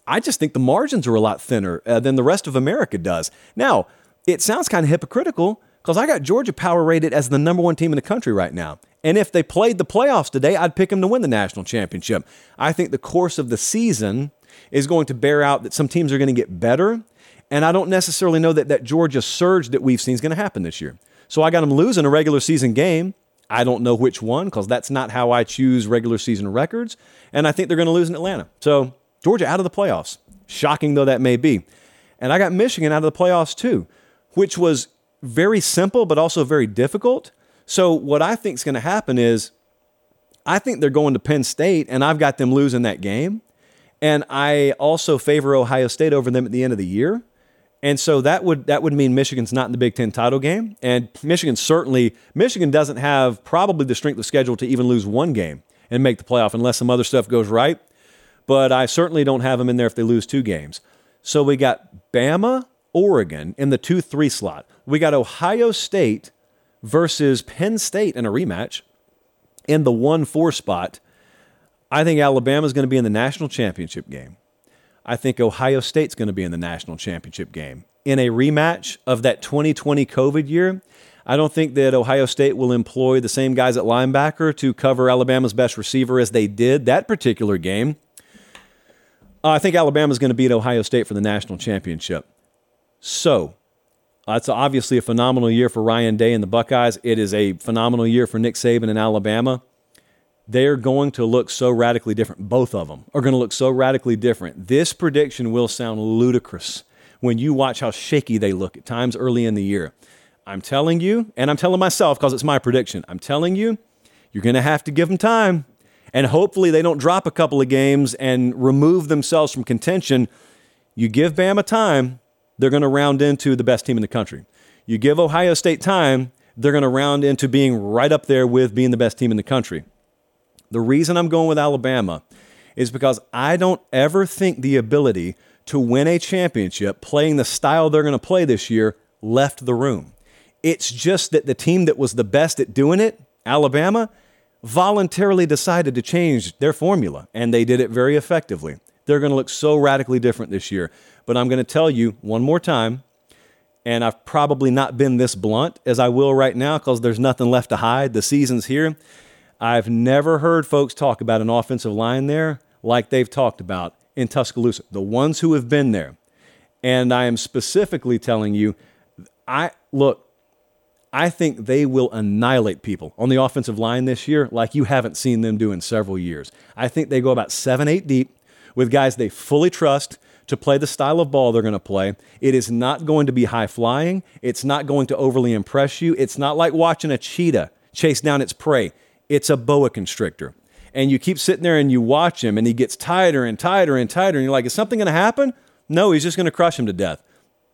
I just think the margins are a lot thinner than the rest of America does. Now, it sounds kind of hypocritical because I got Georgia power rated as the #1 team in the country right now. And if they played the playoffs today, I'd pick them to win the national championship. I think the course of the season is going to bear out that some teams are going to get better. And I don't necessarily know that Georgia surge that we've seen is going to happen this year. So I got them losing a regular season game. I don't know which one because that's not how I choose regular season records. And I think they're going to lose in Atlanta. So Georgia out of the playoffs. Shocking though that may be. And I got Michigan out of the playoffs too, which was very simple, but also very difficult. So what I think is going to happen is I think they're going to Penn State, and I've got them losing that game. And I also favor Ohio State over them at the end of the year. And so that would mean Michigan's not in the Big Ten title game. And Michigan doesn't have probably the strength of schedule to even lose one game and make the playoff unless some other stuff goes right. But I certainly don't have them in there if they lose 2 games. So we got Bama, Oregon in the 2-3 slot. We got Ohio State versus Penn State in a rematch in the 1-4 spot. I think Alabama's going to be in the national championship game. I think Ohio State's going to be in the national championship game. In a rematch of that 2020 COVID year, I don't think that Ohio State will employ the same guys at linebacker to cover Alabama's best receiver as they did that particular game. I think Alabama's going to beat Ohio State for the national championship. So that's obviously a phenomenal year for Ryan Day and the Buckeyes. It is a phenomenal year for Nick Saban and Alabama. they're going to look so radically different. Both of them are going to look so radically different. This prediction will sound ludicrous when you watch how shaky they look at times early in the year. I'm telling you, and I'm telling myself because it's my prediction, I'm telling you, you're going to have to give them time. And hopefully they don't drop a couple of games and remove themselves from contention. You give Bama time, they're going to round into the best team in the country. You give Ohio State time, they're going to round into being right up there with being the best team in the country. The reason I'm going with Alabama is because I don't ever think the ability to win a championship playing the style they're going to play this year left the room. It's just that the team that was the best at doing it, Alabama, voluntarily decided to change their formula, and they did it very effectively. They're going to look so radically different this year. But I'm going to tell you one more time, and I've probably not been this blunt as I will right now because there's nothing left to hide. The season's here. I've never heard folks talk about an offensive line there like they've talked about in Tuscaloosa, the ones who have been there. And I am specifically telling you, I think they will annihilate people on the offensive line this year like you haven't seen them do in several years. I think they go about 7-8 deep with guys they fully trust to play the style of ball they're going to play. It is not going to be high-flying. It's not going to overly impress you. It's not like watching a cheetah chase down its prey. It's a boa constrictor. And you keep sitting there and you watch him, and he gets tighter and tighter and tighter, and you're like, is something going to happen? No, he's just going to crush him to death.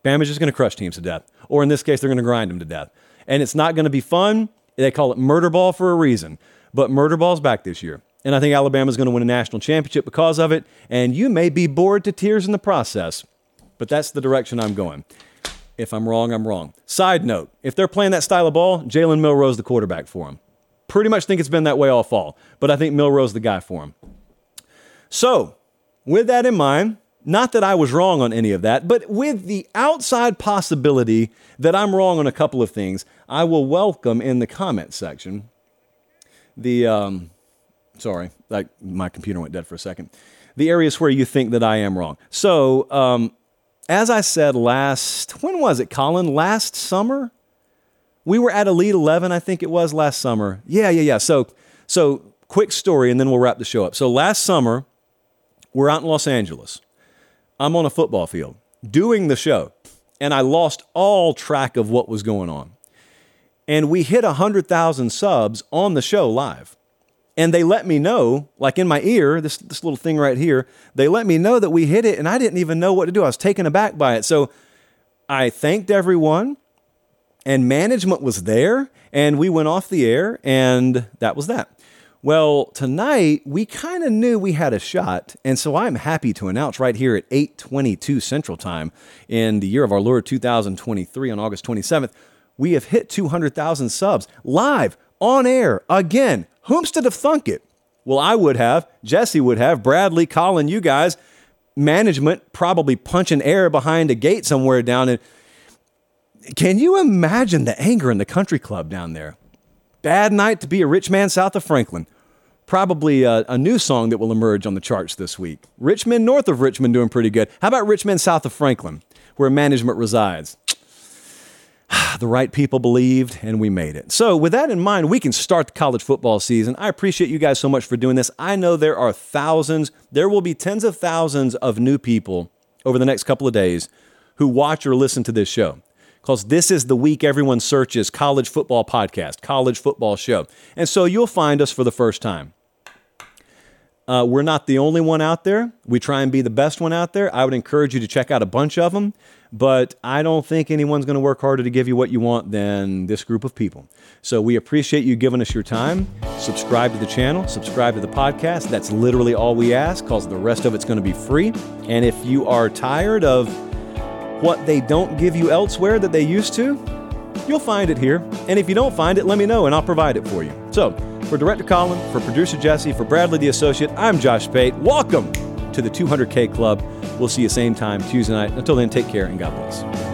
Bama's just going to crush teams to death. Or in this case, they're going to grind him to death. And it's not going to be fun. They call it murder ball for a reason. But murder ball's back this year. And I think Alabama's going to win a national championship because of it. And you may be bored to tears in the process. But that's the direction I'm going. If I'm wrong, I'm wrong. Side note, if they're playing that style of ball, Jalen Milroe's the quarterback for them. Pretty much think it's been that way all fall. But I think Milroe's the guy for them. So, with that in mind, not that I was wrong on any of that, but with the outside possibility that I'm wrong on a couple of things, I will welcome in the comment section the, sorry, like my computer went dead for a second, the areas where you think that I am wrong. So, as I said when was it, Colin? Last summer? We were at Elite 11, I think it was last summer. Yeah. So quick story, and then we'll wrap the show up. So last summer, we're out in Los Angeles. I'm on a football field doing the show, and I lost all track of what was going on. And we hit 100,000 subs on the show live. And they let me know, like in my ear, this little thing right here, they let me know that we hit it, and I didn't even know what to do. I was taken aback by it. So I thanked everyone, and management was there, and we went off the air, and that was that. Well, tonight, we kind of knew we had a shot, and so I'm happy to announce right here at 8:22 Central Time in the year of our Lord 2023 on August 27th, we have hit 200,000 subs live, on air, again. Whomstead have thunk it? Well, I would have, Jesse would have, Bradley, Colin, you guys, management probably punching air behind a gate somewhere down in. Can you imagine the anger in the country club down there? Bad night to be a rich man south of Franklin. Probably a new song that will emerge on the charts this week. Rich men north of Richmond doing pretty good. How about rich men south of Franklin, where management resides? The right people believed, and we made it. So with that in mind, we can start the college football season. I appreciate you guys so much for doing this. I know there are thousands. There will be tens of thousands of new people over the next couple of days who watch or listen to this show. Because this is the week everyone searches college football podcast, college football show. And so you'll find us for the first time. We're not the only one out there. We try and be the best one out there. I would encourage you to check out a bunch of them. But I don't think anyone's going to work harder to give you what you want than this group of people. So we appreciate you giving us your time. Subscribe to the channel. Subscribe to the podcast. That's literally all we ask because the rest of it's going to be free. And if you are tired of what they don't give you elsewhere that they used to, you'll find it here. And if you don't find it, let me know and I'll provide it for you. So for Director Colin, for Producer Jesse, for Bradley the Associate, I'm Josh Pate. Welcome to the 200K Club. We'll see you same time Tuesday night. Until then, take care and God bless.